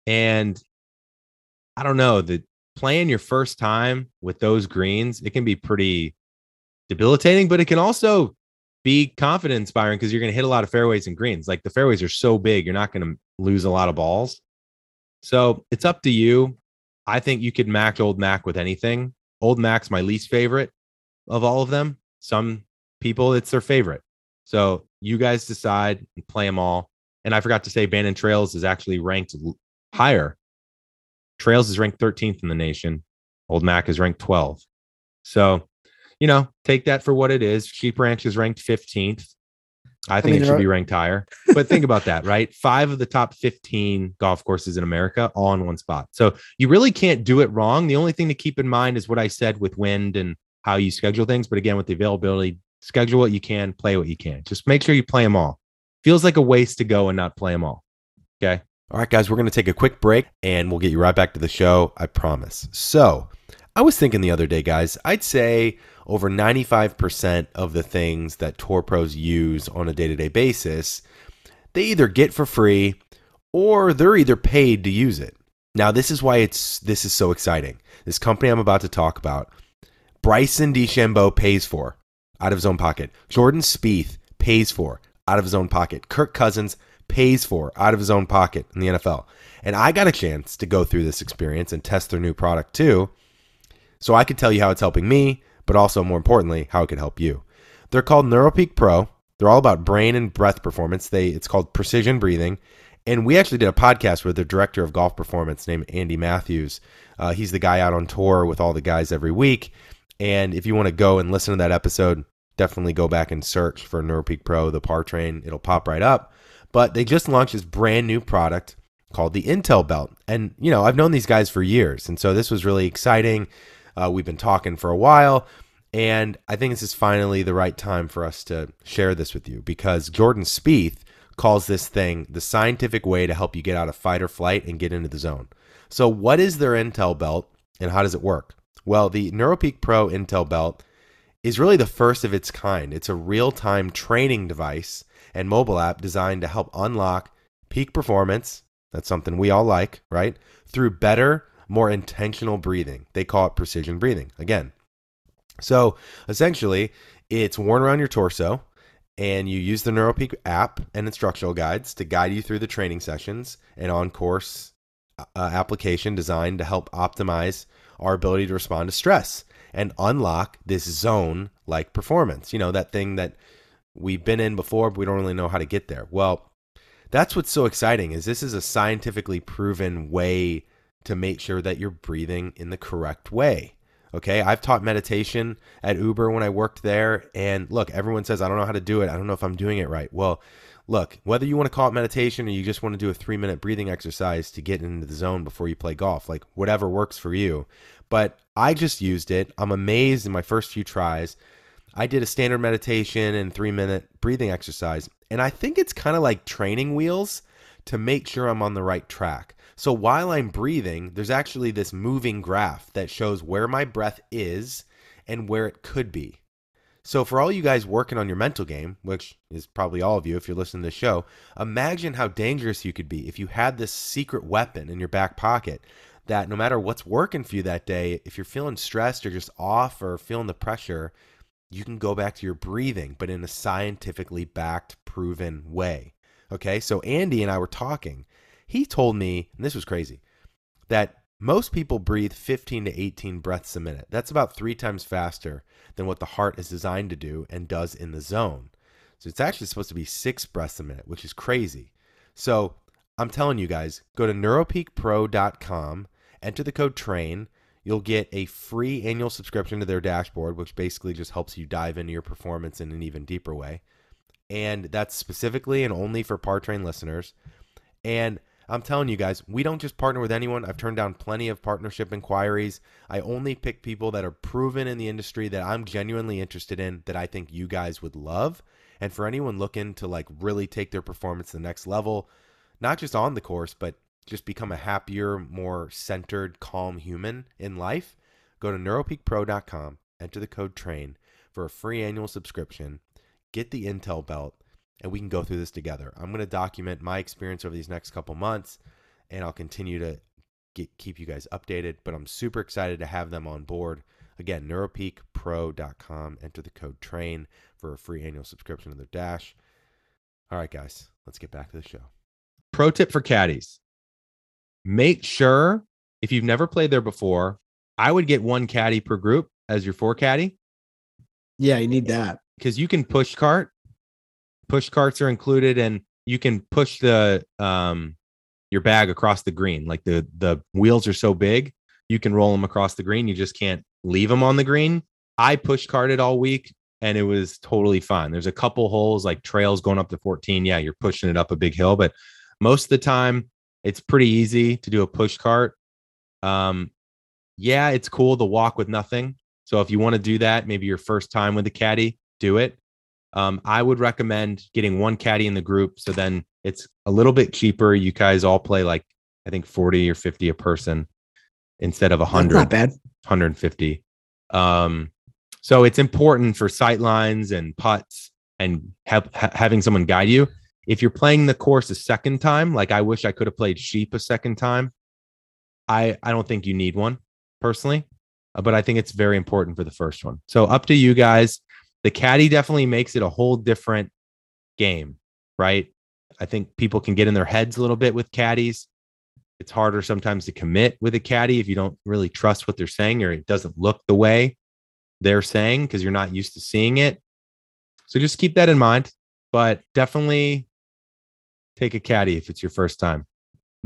And I don't know, playing your first time with those greens, it can be pretty debilitating, but it can also be confidence inspiring because you're going to hit a lot of fairways and greens. Like the fairways are so big, you're not going to lose a lot of balls. So it's up to you. I think you could match Old Mac with anything. Old Mac's my least favorite of all of them. Some people, it's their favorite. So you guys decide and play them all. And I forgot to say, Bandon Trails is actually ranked higher. Trails is ranked 13th in the nation. Old Mac is ranked 12. So, you know, take that for what it is. Sheep Ranch is ranked 15th. I mean, it should be ranked higher. But think about that, right? 5 of the top 15 golf courses in America all in one spot. So you really can't do it wrong. The only thing to keep in mind is what I said with wind and how you schedule things. But again, with the availability, schedule what you can, play what you can. Just make sure you play them all. Feels like a waste to go and not play them all. Okay? All right, guys, we're going to take a quick break and we'll get you right back to the show. I promise. So I was thinking the other day, guys, I'd say over 95% of the things that tour pros use on a day-to-day basis, they either get for free or they're either paid to use it. Now, this is why this is so exciting. This company I'm about to talk about, Bryson DeChambeau pays for out of his own pocket. Jordan Spieth pays for out of his own pocket. Kirk Cousins pays for out of his own pocket in the NFL. And I got a chance to go through this experience and test their new product too, so I could tell you how it's helping me, but also more importantly, how it could help you. They're called NeuroPeak Pro. They're all about brain and breath performance. It's called precision breathing. And we actually did a podcast with the director of golf performance named Andy Matthews. He's the guy out on tour with all the guys every week. And if you want to go and listen to that episode, definitely go back and search for NeuroPeak Pro, the Par Train. It'll pop right up. But they just launched this brand new product called the NTEL Belt. And, you know, I've known these guys for years. And so this was really exciting. We've been talking for a while, and I think this is finally the right time for us to share this with you because Jordan Spieth calls this thing the scientific way to help you get out of fight or flight and get into the zone. So what is their NTEL Belt and how does it work? Well, the NeuroPeak Pro NTEL Belt is really the first of its kind. It's a real-time training device and mobile app designed to help unlock peak performance. That's something we all like, right? Through better, more intentional breathing. They call it precision breathing again. So essentially it's worn around your torso and you use the NeuroPeak app and instructional guides to guide you through the training sessions and on-course application designed to help optimize our ability to respond to stress and unlock this zone-like performance. You know, that thing that we've been in before, but we don't really know how to get there. Well, that's what's so exciting is this is a scientifically proven way to make sure that you're breathing in the correct way. Okay, I've taught meditation at Uber when I worked there. And look, everyone says, I don't know how to do it. I don't know if I'm doing it right. Well, look, whether you want to call it meditation or you just want to do a 3-minute breathing exercise to get into the zone before you play golf, like whatever works for you. But I just used it. I'm amazed in my first few tries. I did a standard meditation and 3-minute breathing exercise. And I think it's kind of like training wheels to make sure I'm on the right track. So while I'm breathing, there's actually this moving graph that shows where my breath is and where it could be. So for all you guys working on your mental game, which is probably all of you if you're listening to the show, imagine how dangerous you could be if you had this secret weapon in your back pocket that no matter what's working for you that day, if you're feeling stressed or just off or feeling the pressure, you can go back to your breathing, but in a scientifically backed, proven way. Okay, so Andy and I were talking. He told me, and this was crazy, that most people breathe 15 to 18 breaths a minute. That's about 3 times faster than what the heart is designed to do and does in the zone. So it's actually supposed to be 6 breaths a minute, which is crazy. So I'm telling you guys, go to neuropeakpro.com, enter the code TRAIN. You'll get a free annual subscription to their dashboard, which basically just helps you dive into your performance in an even deeper way. And that's specifically and only for Par Train listeners. And I'm telling you guys, we don't just partner with anyone. I've turned down plenty of partnership inquiries. I only pick people that are proven in the industry that I'm genuinely interested in, that I think you guys would love. And for anyone looking to like really take their performance to the next level, not just on the course, but just become a happier, more centered, calm human in life, go to neuropeakpro.com, enter the code TRAIN for a free annual subscription, get the NTEL Belt, and we can go through this together. I'm going to document my experience over these next couple months, and I'll continue to keep you guys updated, but I'm super excited to have them on board. Again, neuropeakpro.com, enter the code TRAIN for a free annual subscription to their dash. All right, guys, let's get back to the show. Pro tip for caddies. Make sure, if you've never played there before, I would get 1 caddy per group as your 4 caddy. Yeah, you need that. Because you can push cart. Push carts are included, and you can push the your bag across the green. Like the wheels are so big, you can roll them across the green. You just can't leave them on the green. I push carted all week, and it was totally fine. There's a couple holes, like trails going up to 14. Yeah, you're pushing it up a big hill, but most of the time, it's pretty easy to do a push cart. Yeah, it's cool to walk with nothing. So if you want to do that, maybe your first time with a caddy, do it. I would recommend getting 1 caddy in the group. So then it's a little bit cheaper. You guys all play like, I think 40 or 50 a person instead of 100, not bad. 150. So it's important for sight lines and putts and having someone guide you. If you're playing the course a second time, like I wish I could have played Sheep a second time. I don't think you need one personally, but I think it's very important for the first one. So up to you guys. The caddy definitely makes it a whole different game, right? I think people can get in their heads a little bit with caddies. It's harder sometimes to commit with a caddy if you don't really trust what they're saying or it doesn't look the way they're saying because you're not used to seeing it. So just keep that in mind, but definitely take a caddy if it's your first time.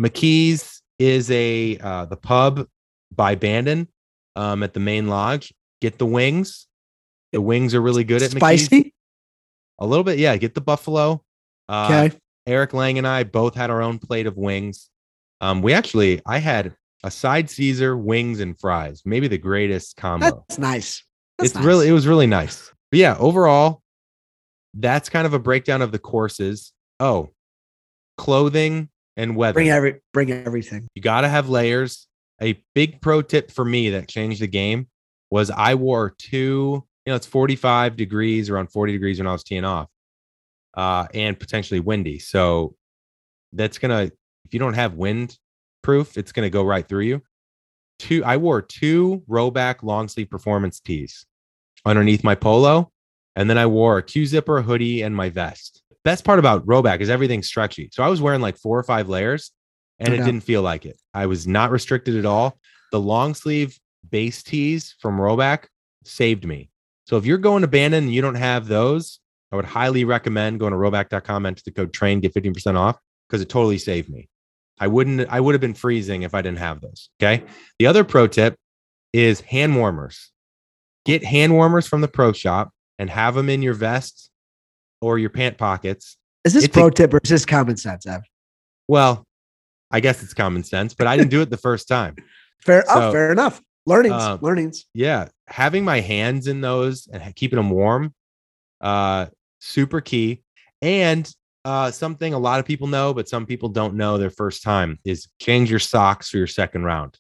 McKee's is the pub by Bandon at the main lodge. Get the wings. The wings are really good at McKee's. Spicy? A little bit, yeah. Get the buffalo. Okay. Eric Lang and I both had our own plate of wings. I had a side Caesar, wings, and fries. Maybe the greatest combo. That's nice. It was really nice. But yeah, overall, that's kind of a breakdown of the courses. Oh, clothing and weather. Bring everything. You got to have layers. A big pro tip for me that changed the game was I wore 2. You know, it's 45 degrees, around 40 degrees when I was teeing off and potentially windy. So that's going to, if you don't have wind proof, it's going to go right through you. I wore 2 Rhoback long sleeve performance tees underneath my polo. And then I wore a Q-zipper, hoodie, and my vest. Best part about Rhoback is everything's stretchy. So I was wearing like 4 or 5 layers and it didn't feel like it. I was not restricted at all. The long sleeve base tees from Rhoback saved me. So if you're going to Bandon and you don't have those, I would highly recommend going to Rhoback.com, enter the code TRAIN, get 15% off because it totally saved me. I would have been freezing if I didn't have those. Okay. The other pro tip is hand warmers. Get hand warmers from the pro shop and have them in your vest or your pant pockets. Is this pro tip or is this common sense, Evan? Well, I guess it's common sense, but I didn't do it the first time. Fair enough. Learnings. Yeah. Having my hands in those and keeping them warm, super key. And something a lot of people know, but some people don't know their first time is change your socks for your second round.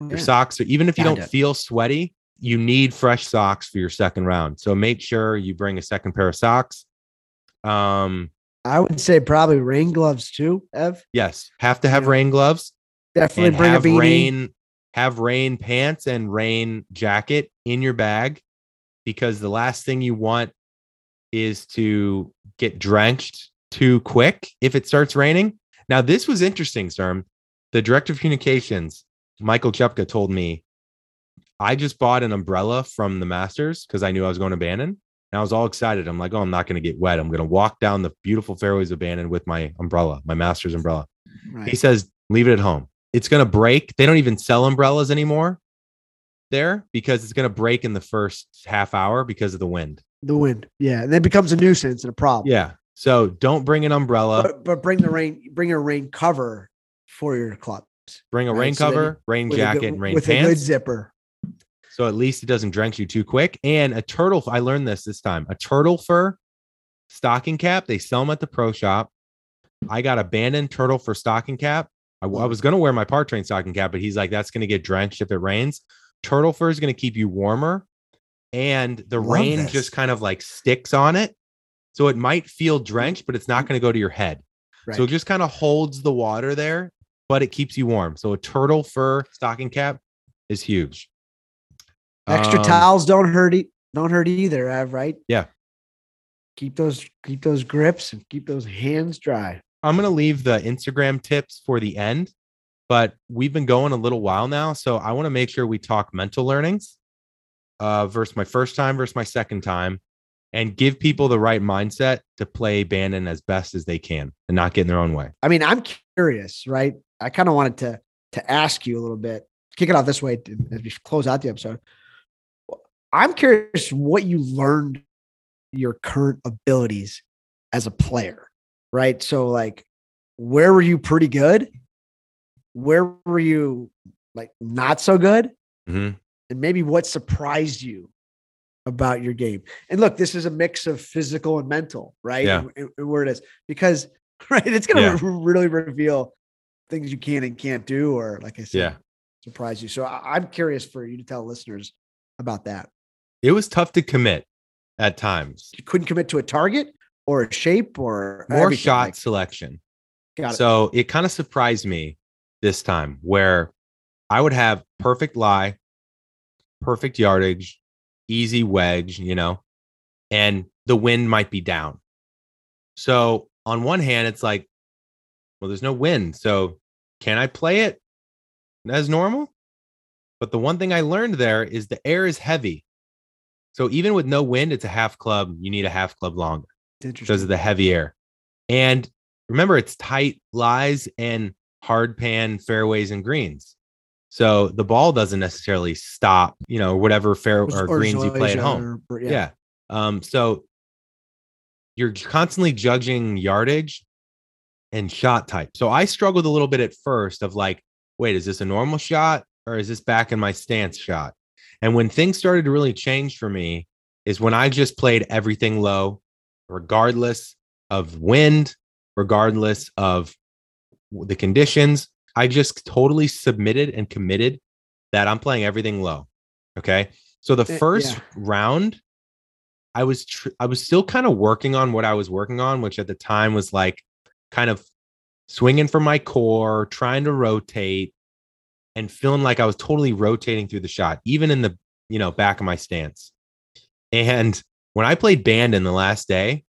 Your socks, even if you don't feel sweaty, you need fresh socks for your second round. So make sure you bring a second pair of socks. I would say probably rain gloves too, Ev. Yes, have to have rain gloves. Definitely bring a beanie. Have rain pants and rain jacket in your bag, because the last thing you want is to get drenched too quick if it starts raining. Now, this was interesting, Serm. The director of communications, Michael Chepka, told me, I just bought an umbrella from the Masters because I knew I was going to Bandon. And I was all excited. I'm like, oh, I'm not going to get wet. I'm going to walk down the beautiful fairways of Bandon with my umbrella, my Masters umbrella. Right. He says, leave it at home. It's going to break. They don't even sell umbrellas anymore there because it's going to break in the first half hour because of the wind. Yeah. And it becomes a nuisance and a problem. Yeah. So don't bring an umbrella. But bring a rain cover for your clubs. Bring a rain cover, rain jacket, and rain pants. With a good zipper. So at least it doesn't drench you too quick. And a turtle, I learned this time, a turtle fur stocking cap. They sell them at the pro shop. I got a Bandon turtle fur stocking cap. I was going to wear my Par Train stocking cap, but he's like, that's going to get drenched if it rains. Turtle fur is going to keep you warmer. And the rain just kind of like sticks on it. So it might feel drenched, but it's not going to go to your head. Right. So it just kind of holds the water there, but it keeps you warm. So a turtle fur stocking cap is huge. Extra towels don't hurt either, right? Yeah. Keep those grips and keep those hands dry. I'm going to leave the Instagram tips for the end, but we've been going a little while now, so I want to make sure we talk mental learnings versus my first time versus my second time and give people the right mindset to play Bandon as best as they can and not get in their own way. I mean, I'm curious, right? I kind of wanted to ask you a little bit. Kick it off this way as we close out the episode. I'm curious what you learned your current abilities as a player, right? So like, where were you pretty good? Where were you like not so good? Mm-hmm. And maybe what surprised you about your game? And look, this is a mix of physical and mental, right? Yeah. And where it is, because right, it's going to really reveal things you can and can't do, or like I said, surprise you. So I'm curious for you to tell listeners about that. It was tough to commit at times. You couldn't commit to a target or a shape or more shot selection. Got it. So it kind of surprised me this time where I would have perfect lie, perfect yardage, easy wedge, and the wind might be down. So on one hand, it's like, well, there's no wind. So can I play it as normal? But the one thing I learned there is the air is heavy. So even with no wind, it's a half club. You need a half club longer because of the heavy air. And remember, it's tight lies and hard pan fairways and greens. So the ball doesn't necessarily stop, whatever fair or greens you play at home. So you're constantly judging yardage and shot type. So I struggled a little bit at first of like, wait, is this a normal shot or is this back in my stance shot? And when things started to really change for me is when I just played everything low, regardless of wind, regardless of the conditions. I just totally submitted and committed that I'm playing everything low. Okay. So the first round, I was still kind of working on what I was working on, which at the time was like kind of swinging for my core, trying to rotate and feeling like I was totally rotating through the shot, even in the, back of my stance. And when I played Bandon the last day,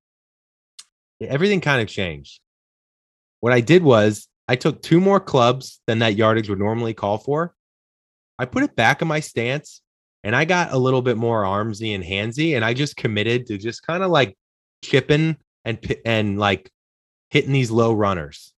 everything kind of changed. What I did was I took two more clubs than that yardage would normally call for. I put it back in my stance and I got a little bit more armsy and handsy. And I just committed to just kind of like chipping and like hitting these low runners.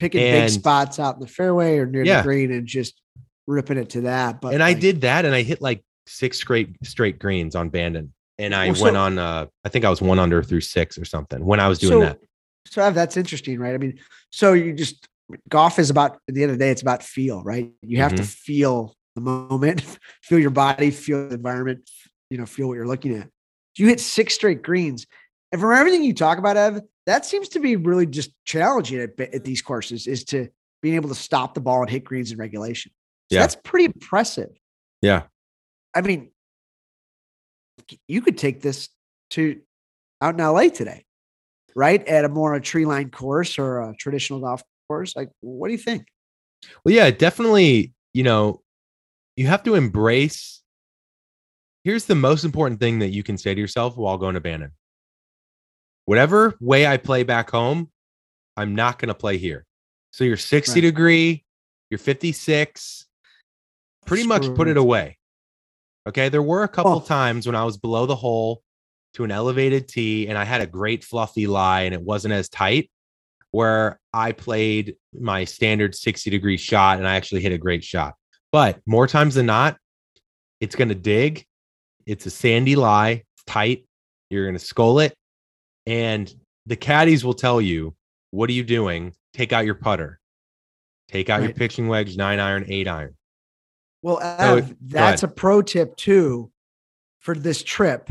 picking big spots out in the fairway or near the green and just ripping it to that. But I did that, and I hit like six straight greens on Bandon, and I went on. I think I was one under through six or something when I was doing that. So that's interesting, right? I mean, so you just golf is about, at the end of the day, it's about feel, right? You have to feel the moment, feel your body, feel the environment, you know, feel what you're looking at. You hit six straight greens, and from everything you talk about, Ev, that seems to be really just challenging at these courses, is to being able to stop the ball and hit greens in regulation. So that's pretty impressive. Yeah. I mean, you could take this to out in LA today, right? At a more tree line course or a traditional golf course. Like, what do you think? Well, yeah, definitely. You know, you have to embrace. Here's the most important thing that you can say to yourself while going to Bandon. Whatever way I play back home, I'm not going to play here. So your 60 degree, your 56, pretty much put it away. Okay. There were a couple times when I was below the hole to an elevated tee and I had a great fluffy lie and it wasn't as tight, where I played my standard 60 degree shot and I actually hit a great shot. But more times than not, it's going to dig. It's a sandy lie. It's tight. You're going to scull it. And the caddies will tell you, what are you doing? Take out your putter. Take out your pitching wedge, 9-iron, 8-iron. Well, Ev, that's a pro tip too for this trip.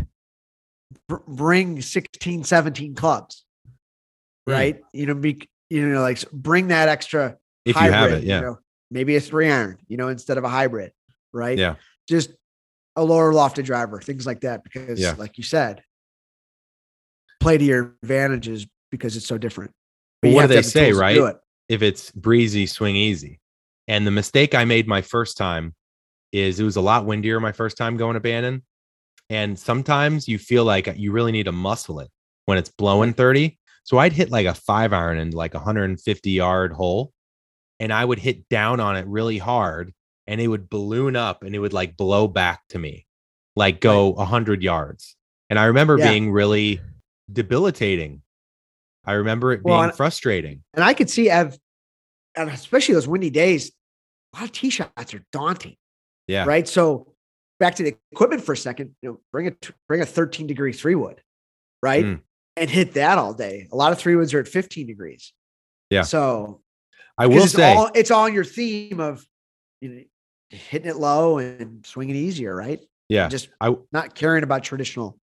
Bring 16, 17 clubs, right? You know, like bring that extra if hybrid, you have it, you know, maybe a 3-iron, you know, instead of a hybrid, right? Yeah. Just a lower lofted driver, things like that, because like you said, play to your advantages because it's so different. But what do they say, right? If it's breezy, swing easy. And the mistake I made my first time is it was a lot windier my first time going to Bandon. And sometimes you feel like you really need to muscle it when it's blowing 30. So I'd hit like a 5-iron and like a 150-yard hole. And I would hit down on it really hard. And it would balloon up and it would like blow back to me, like go 100 yards. And I remember being really debilitating. I remember it being frustrating. And I could see, and especially those windy days, a lot of tee shots are daunting. Yeah. Right. So back to the equipment for a second, you know, bring a 13 degree 3-wood, right? And hit that all day. A lot of 3-woods are at 15 degrees. Yeah. So I will say it's all your theme of, you know, hitting it low and swinging easier, right? Yeah. And just not caring about traditional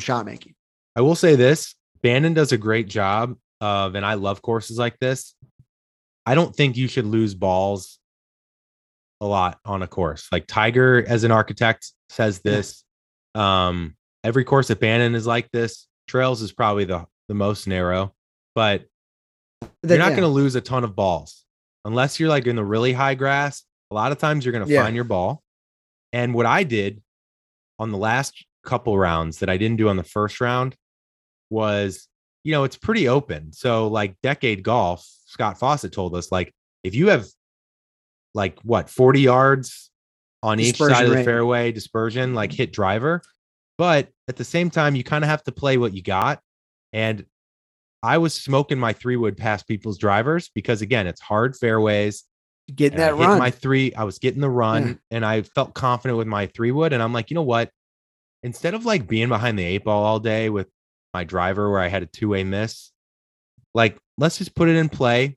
shot making. I will say this, Bandon does a great job of, and I love courses like this. I don't think you should lose balls a lot on a course. Like Tiger, as an architect, says this. Every course at Bandon is like this. Trails is probably the most narrow, but you're not going to lose a ton of balls unless you're like in the really high grass. A lot of times you're going to find your ball. And what I did on the last couple rounds that I didn't do on the first round was, you know, it's pretty open. So like Decade Golf, Scott Fawcett told us, like, if you have like 40 yards on each side of the fairway dispersion, like hit driver, but at the same time, you kind of have to play what you got. And I was smoking my 3-wood past people's drivers because again, it's hard fairways. Getting that run. I was getting the run and I felt confident with my 3-wood. And I'm like, you know what? Instead of like being behind the 8-ball all day with my driver where I had a 2-way miss, like, let's just put it in play.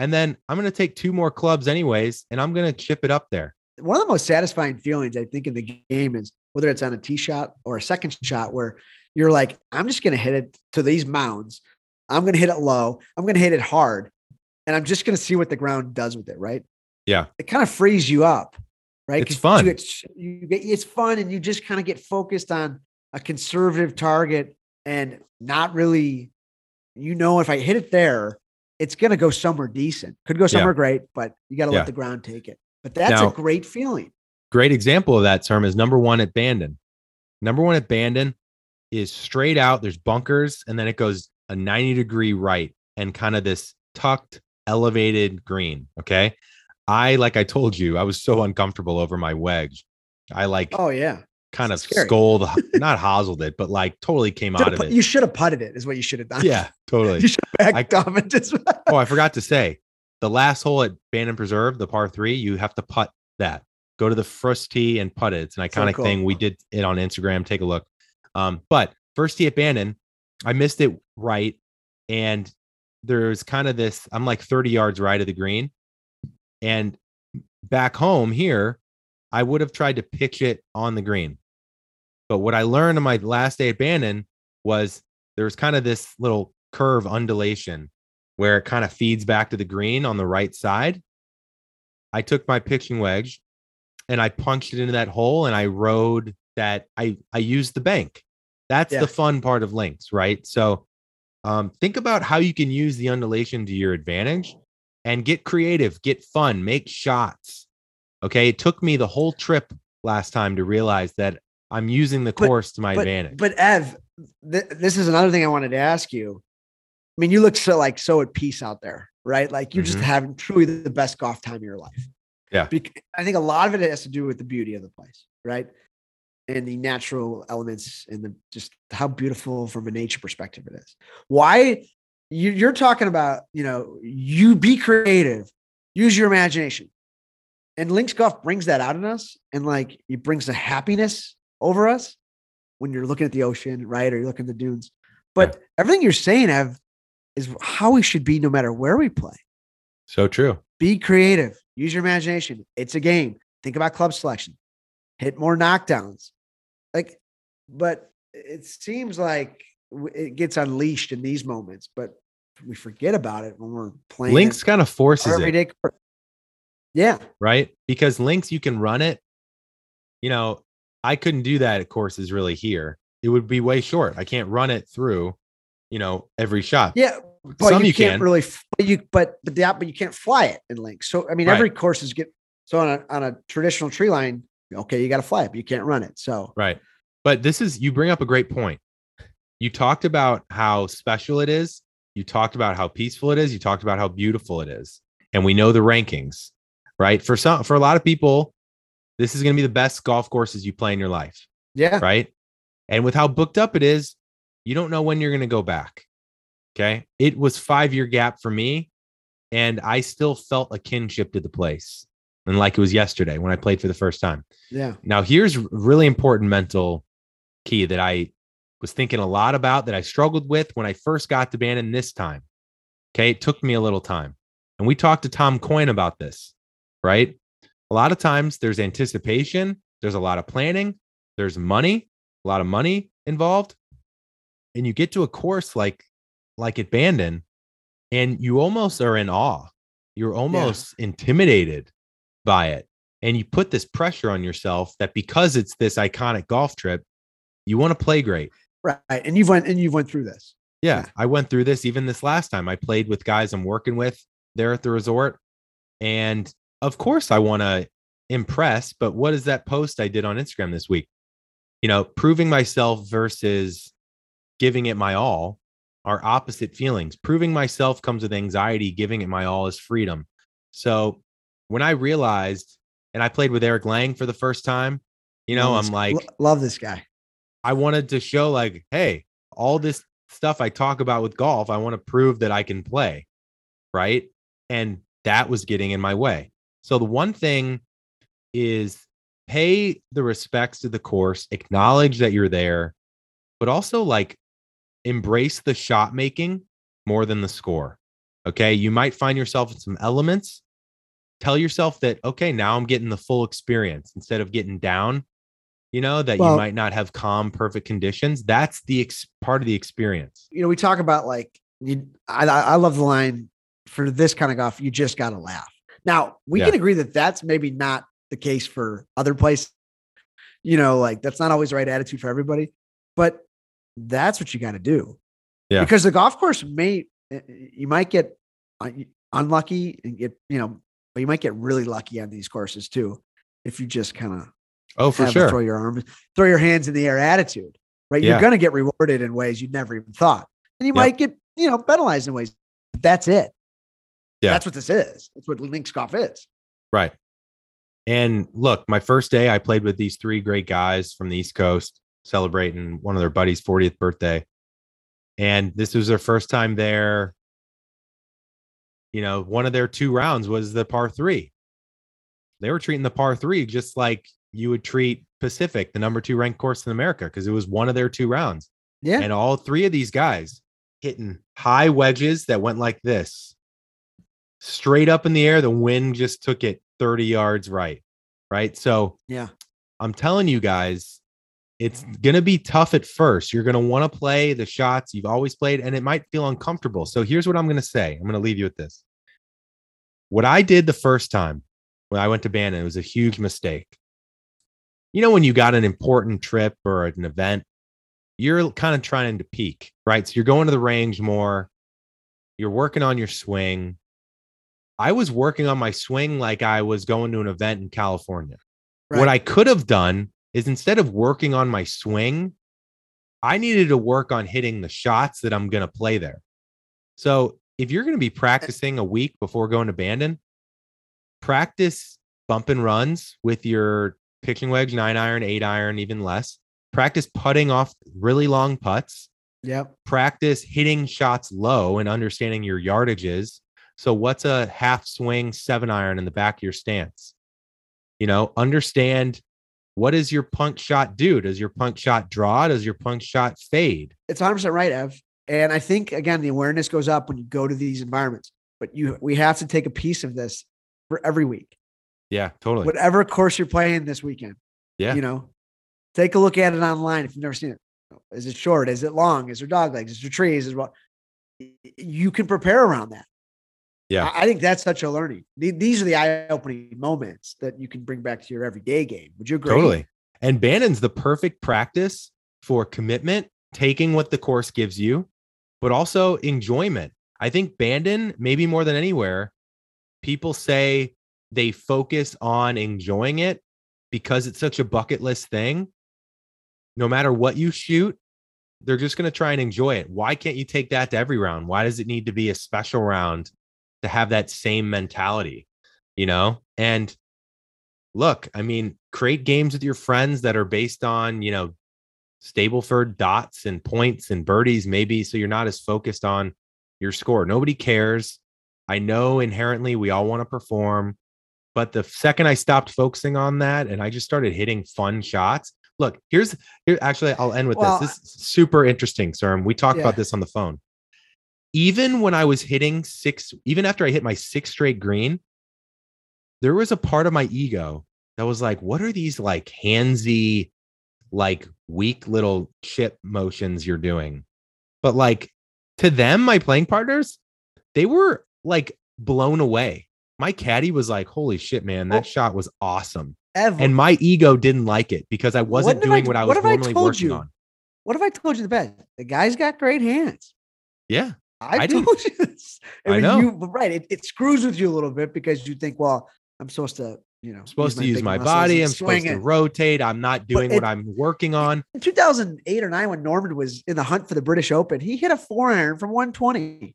And then I'm going to take 2 more clubs anyways, and I'm going to chip it up there. One of the most satisfying feelings, I think, in the game is whether it's on a tee shot or a second shot where you're like, I'm just going to hit it to these mounds. I'm going to hit it low. I'm going to hit it hard. And I'm just going to see what the ground does with it. Right. Yeah. It kind of frees you up. Right. It's fun. It's fun. And you just kind of get focused on a conservative target and not really, you know, if I hit it there, it's going to go somewhere decent. Could go somewhere great, but you got to let the ground take it. But that's a great feeling. Great example of that term is number one at Bandon. Number one at Bandon is straight out. There's bunkers, and then it goes a 90-degree right and kind of this tucked, elevated green. Okay. Like I told you, I was so uncomfortable over my wedge. I like, kind of scolded, not hostled it, but like totally came out of it. You should have putted it is what you should have done. Yeah, totally. You should have backed off and just. Oh, I forgot to say the last hole at Bandon Preserve, the par three, you have to putt that. Go to the first tee and putt it. It's an iconic thing. We did it on Instagram. Take a look. But first tee at Bandon, I missed it right. And there's kind of this, I'm like 30 yards right of the green. And back home here, I would have tried to pitch it on the green. But what I learned on my last day at Bandon was there was kind of this little curve undulation where it kind of feeds back to the green on the right side. I took my pitching wedge and I punched it into that hole and I rode that. I used the bank. That's the fun part of links, right? So think about how you can use the undulation to your advantage and get creative, get fun, make shots. Okay. It took me the whole trip last time to realize that I'm using the course to my advantage. But Ev, this is another thing I wanted to ask you. I mean, you look so at peace out there, right? Like you're just having truly the best golf time of your life. Yeah. I think a lot of it has to do with the beauty of the place, right? And the natural elements and the, just how beautiful from a nature perspective it is. Why you're talking about, you be creative, use your imagination. And links golf brings that out in us, and it brings the happiness over us when you're looking at the ocean, right? Or you're looking at the dunes. But everything you're saying, Ev, is how we should be no matter where we play. So true. Be creative. Use your imagination. It's a game. Think about club selection. Hit more knockdowns. But it seems like it gets unleashed in these moments, but we forget about it when we're playing. Links kind of forces it. Yeah. Right. Because links, you can run it. I couldn't do that at courses really here. It would be way short. I can't run it through, every shot. Yeah. But you can't fly it in links. So, every course is on a traditional tree line. Okay. You got to fly it, but you can't run it. So, right. But you bring up a great point. You talked about how special it is. You talked about how peaceful it is. You talked about how beautiful it is. And we know the rankings. Right. For a lot of people, this is going to be the best golf courses you play in your life. Yeah. Right. And with how booked up it is, you don't know when you're going to go back. Okay. It was 5-year gap for me. And I still felt a kinship to the place. And like it was yesterday when I played for the first time. Yeah. Now here's a really important mental key that I was thinking a lot about, that I struggled with when I first got to Bandon this time. Okay. It took me a little time. And we talked to Tom Coyne about this. Right. A lot of times there's anticipation. There's a lot of planning. There's money, a lot of money involved. And you get to a course like at Bandon, and you almost are in awe. You're almost intimidated by it. And you put this pressure on yourself that because it's this iconic golf trip, you want to play great. Right. And you've went through this. Yeah. I went through this even this last time. I played with guys I'm working with there at the resort. And of course I want to impress, but what is that post I did on Instagram this week? Proving myself versus giving it my all are opposite feelings. Proving myself comes with anxiety. Giving it my all is freedom. So when I realized, and I played with Eric Lang for the first time, I'm like, love this guy. I wanted to show hey, all this stuff I talk about with golf, I want to prove that I can play. Right. And that was getting in my way. So the one thing is pay the respects to the course, acknowledge that you're there, but also embrace the shot making more than the score. Okay. You might find yourself in some elements. Tell yourself that, okay, now I'm getting the full experience instead of getting down, you might not have calm, perfect conditions. That's the part of the experience. We talk about I love the line for this kind of golf. You just got to laugh. Now we can agree that that's maybe not the case for other places. That's not always the right attitude for everybody, but that's what you got to do. Yeah. Because the golf course you might get unlucky and get, but you might get really lucky on these courses too. If you just kind of, for sure, throw your hands in the air attitude, right? Yeah. You're going to get rewarded in ways you never even thought. And you might get, penalized in ways, but that's it. Yeah. That's what this is. That's what links golf is. Right. And look, my first day, I played with these three great guys from the East Coast celebrating one of their buddies' 40th birthday. And this was their first time there. You know, one of their two rounds was the par three. They were treating the par three just like you would treat Pacific, the number two ranked course in America, because it was one of their two rounds. Yeah. And all three of these guys hitting high wedges that went like this, straight up in the air. The wind just took it 30 yards right. Right. So, yeah, I'm telling you guys, it's going to be tough at first. You're going to want to play the shots you've always played, and it might feel uncomfortable. So here's what I'm going to say. I'm going to leave you with this. What I did the first time when I went to Bandon, it was a huge mistake. You know, when you got an important trip or an event, you're kind of trying to peak, right? So you're going to the range more. You're working on your swing. I was working on my swing like I was going to an event in California. Right. What I could have done is, instead of working on my swing, I needed to work on hitting the shots that I'm going to play there. So if you're going to be practicing a week before going to Bandon, practice bump and runs with your pitching wedge, 9-iron, 8-iron, even less. Practice putting off really long putts. Yep. Practice hitting shots low and understanding your yardages. So what's a half swing 7-iron in the back of your stance? You know, understand, what does your punt shot do? Does your punt shot draw? Does your punt shot fade? It's 100% right, Ev. And I think, again, the awareness goes up when you go to these environments, but we have to take a piece of this for every week. Yeah, totally. Whatever course you're playing this weekend. Yeah. You know, take a look at it online if you've never seen it. Is it short? Is it long? Is there dog legs? Is there trees? Is what? You can prepare around that. Yeah. I think that's such a learning. These are the eye-opening moments that you can bring back to your everyday game. Would you agree? Totally. And Bandon's the perfect practice for commitment, taking what the course gives you, but also enjoyment. I think Bandon, maybe more than anywhere, people say they focus on enjoying it because it's such a bucket list thing. No matter what you shoot, they're just going to try and enjoy it. Why can't you take that to every round? Why does it need to be a special round to have that same mentality, you know? And look, I mean, create games with your friends that are based on, you know, Stableford dots and points and birdies, maybe, so you're not as focused on your score. Nobody cares. I know inherently we all want to perform. But the second I stopped focusing on that and I just started hitting fun shots, look, here. Actually, I'll end with this. This is super interesting, Serm. We talked about this on the phone. Even when I was hitting even after I hit my 6th straight green, there was a part of my ego that was like, what are these like handsy, like weak little chip motions you're doing? But like to them, my playing partners, they were like blown away. My caddy was like, holy shit, man, that shot was awesome. And my ego didn't like it because I wasn't doing what I was normally working on. What if I told you the best? The guy's got great hands. Yeah. I told you this. I know. Right. It screws with you a little bit because you think, well, I'm supposed to, you know, use my body. I'm supposed to rotate. I'm not doing what I'm working on. In 2008 or 9, when Norman was in the hunt for the British Open, he hit a 4-iron from 120.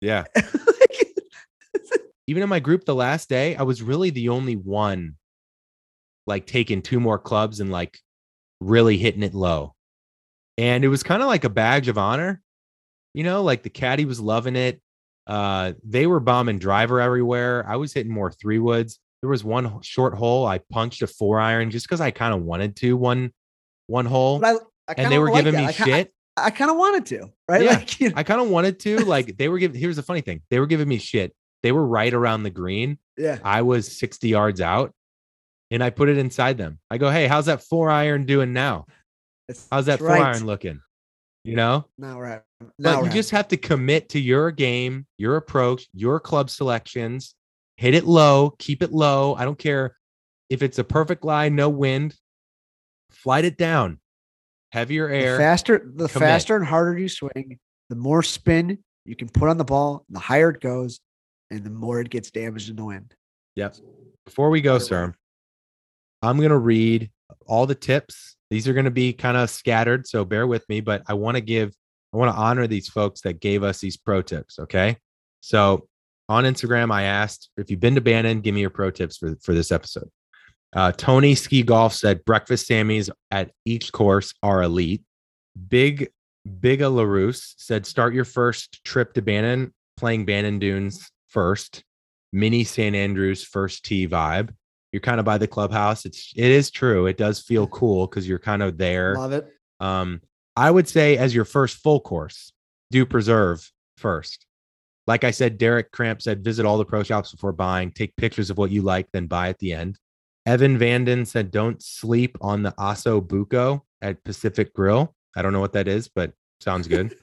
Yeah. Even in my group the last day, I was really the only one like taking 2 more clubs and like really hitting it low. And it was kind of like a badge of honor, you know, like the caddy was loving it. They were bombing driver everywhere. I was hitting more 3-woods. There was one short hole. I punched a 4-iron just because I kind of wanted to one hole. But I and they were giving me shit. I kind of wanted to, right? Yeah, like, you know. I kind of wanted to, like they were here's the funny thing. They were giving me shit. They were right around the green. Yeah. I was 60 yards out and I put it inside them. I go, hey, how's that 4-iron doing now? How's that 4-iron looking? You know? But you just have to commit to your game, your approach, your club selections, hit it low, keep it low. I don't care if it's a perfect line, no wind, flight it down, heavier air. The faster and harder you swing, the more spin you can put on the ball, the higher it goes. And the more it gets damaged in the wind. Yep. Before we go, sir, I'm going to read all the tips. These are going to be kind of scattered, so bear with me. But I want to honor these folks that gave us these pro tips. Okay. So on Instagram, I asked, if you've been to Bandon, give me your pro tips for this episode. Tony Ski Golf said breakfast Sammys at each course are elite. Big LaRousse said start your first trip to Bandon playing Bandon Dunes first. Mini St. Andrews first tee vibe. You're kind of by the clubhouse. It is true. It does feel cool because you're kind of there. Love it. I would say as your first full course, do Preserve first. Like I said, Derek Cramp said, visit all the pro shops before buying. Take pictures of what you like, then buy at the end. Evan Vanden said, don't sleep on the Aso Buco at Pacific Grill. I don't know what that is, but sounds good.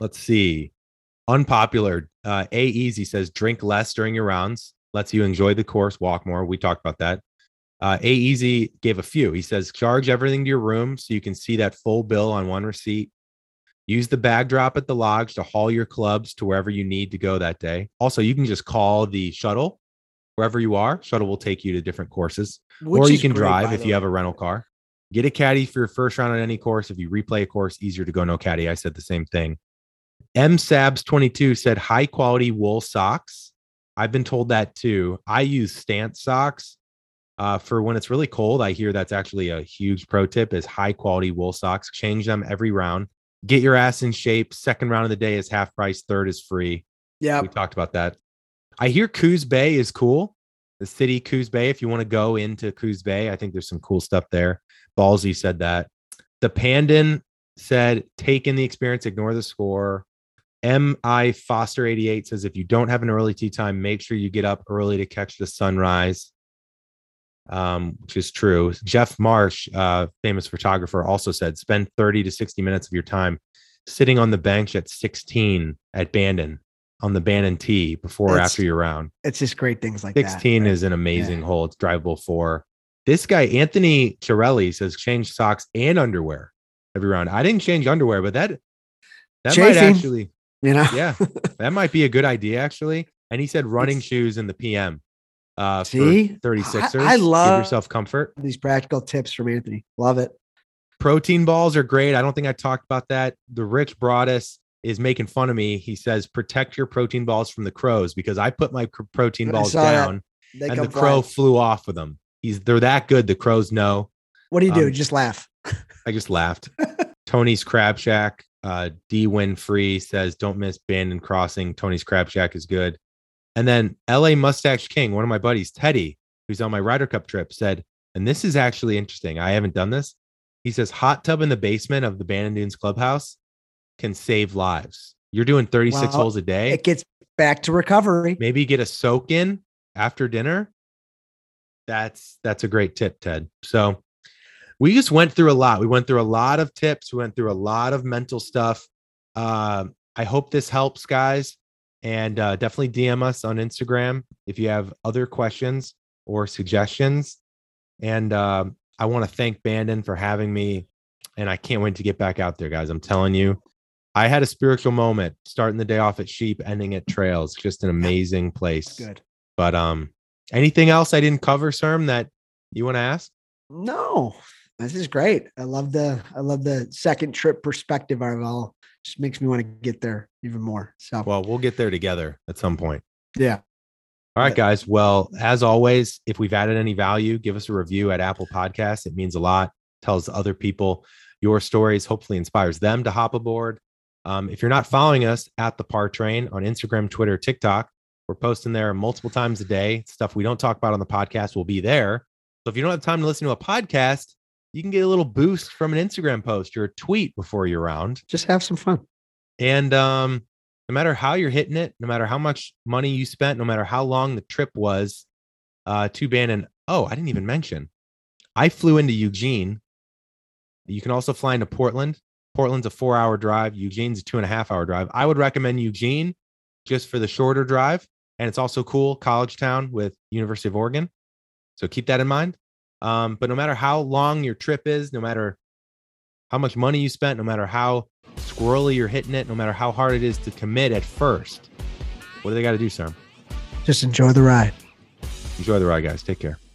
Let's see. Unpopular. A Easy says, drink less during your rounds. Lets you enjoy the course, walk more. We talked about that. A Easy gave a few. He says, charge everything to your room so you can see that full bill on one receipt. Use the bag drop at the lodge to haul your clubs to wherever you need to go that day. Also, you can just call the shuttle wherever you are. Shuttle will take you to different courses. Which or you can drive if you have a rental car. Get a caddy for your first round on any course. If you replay a course, easier to go no caddy. I said the same thing. MSabs22 said high quality wool socks. I've been told that too. I use Stance socks for when it's really cold. I hear that's actually a huge pro tip is high quality wool socks. Change them every round. Get your ass in shape. Second round of the day is half price. Third is free. Yeah. We talked about that. I hear Coos Bay is cool. The city Coos Bay. If you want to go into Coos Bay, I think there's some cool stuff there. Ballsy said that. The Pandon said, take in the experience, ignore the score. M.I. Foster 88 says, if you don't have an early tea time, make sure you get up early to catch the sunrise, which is true. Jeff Marsh, famous photographer, also said, spend 30 to 60 minutes of your time sitting on the bench at 16 at Bandon, on the Bandon tee before or after your round. It's just great things like 16 that. 16 right? is an amazing hole. It's drivable for. This guy, Anthony Chirelli, says, change socks and underwear every round. I didn't change underwear, but that chafing might actually... You know, yeah, that might be a good idea actually. And he said running shoes in the PM. See, 36ers. I love give yourself comfort. These practical tips from Anthony. Love it. Protein balls are great. I don't think I talked about that. The Rich Broadus is making fun of me. He says protect your protein balls from the crows because I put my protein balls down and the crow flew off with them. They're that good. The crows know. What do you do? Just laugh. I just laughed. Tony's Crab Shack. D Winfree says, don't miss Bandon Crossing. Tony's Crab Shack is good. And then LA Mustache King, one of my buddies, Teddy, who's on my Ryder Cup trip, said, and this is actually interesting. I haven't done this. He says, hot tub in the basement of the Bandon Dunes clubhouse can save lives. You're doing 36 holes a day. It gets back to recovery. Maybe get a soak in after dinner. That's a great tip, Ted. So we just went through a lot. We went through a lot of tips. We went through a lot of mental stuff. I hope this helps, guys. And definitely DM us on Instagram if you have other questions or suggestions. And I want to thank Bandon for having me. And I can't wait to get back out there, guys. I'm telling you, I had a spiritual moment starting the day off at Sheep, ending at Trails. Just an amazing place. Good. But anything else I didn't cover, Serm, that you want to ask? No. This is great. I love the second trip perspective of it all. Just makes me want to get there even more. So well, we'll get there together at some point. Yeah. All right, guys. Well, as always, if we've added any value, give us a review at Apple Podcasts. It means a lot. Tells other people your stories. Hopefully, inspires them to hop aboard. If you're not following us at the Par Train on Instagram, Twitter, TikTok, we're posting there multiple times a day. Stuff we don't talk about on the podcast will be there. So if you don't have time to listen to a podcast, you can get a little boost from an Instagram post or a tweet before your round. Just have some fun. And no matter how you're hitting it, no matter how much money you spent, no matter how long the trip was to Bandon. Oh, I didn't even mention. I flew into Eugene. You can also fly into Portland. Portland's a 4-hour drive. Eugene's a 2.5-hour drive. I would recommend Eugene just for the shorter drive. And it's also cool. College town with University of Oregon. So keep that in mind. But no matter how long your trip is, no matter how much money you spent, no matter how squirrely you're hitting it, no matter how hard it is to commit at first, what do they got to do, Sam? Just enjoy the ride. Enjoy the ride, guys. Take care.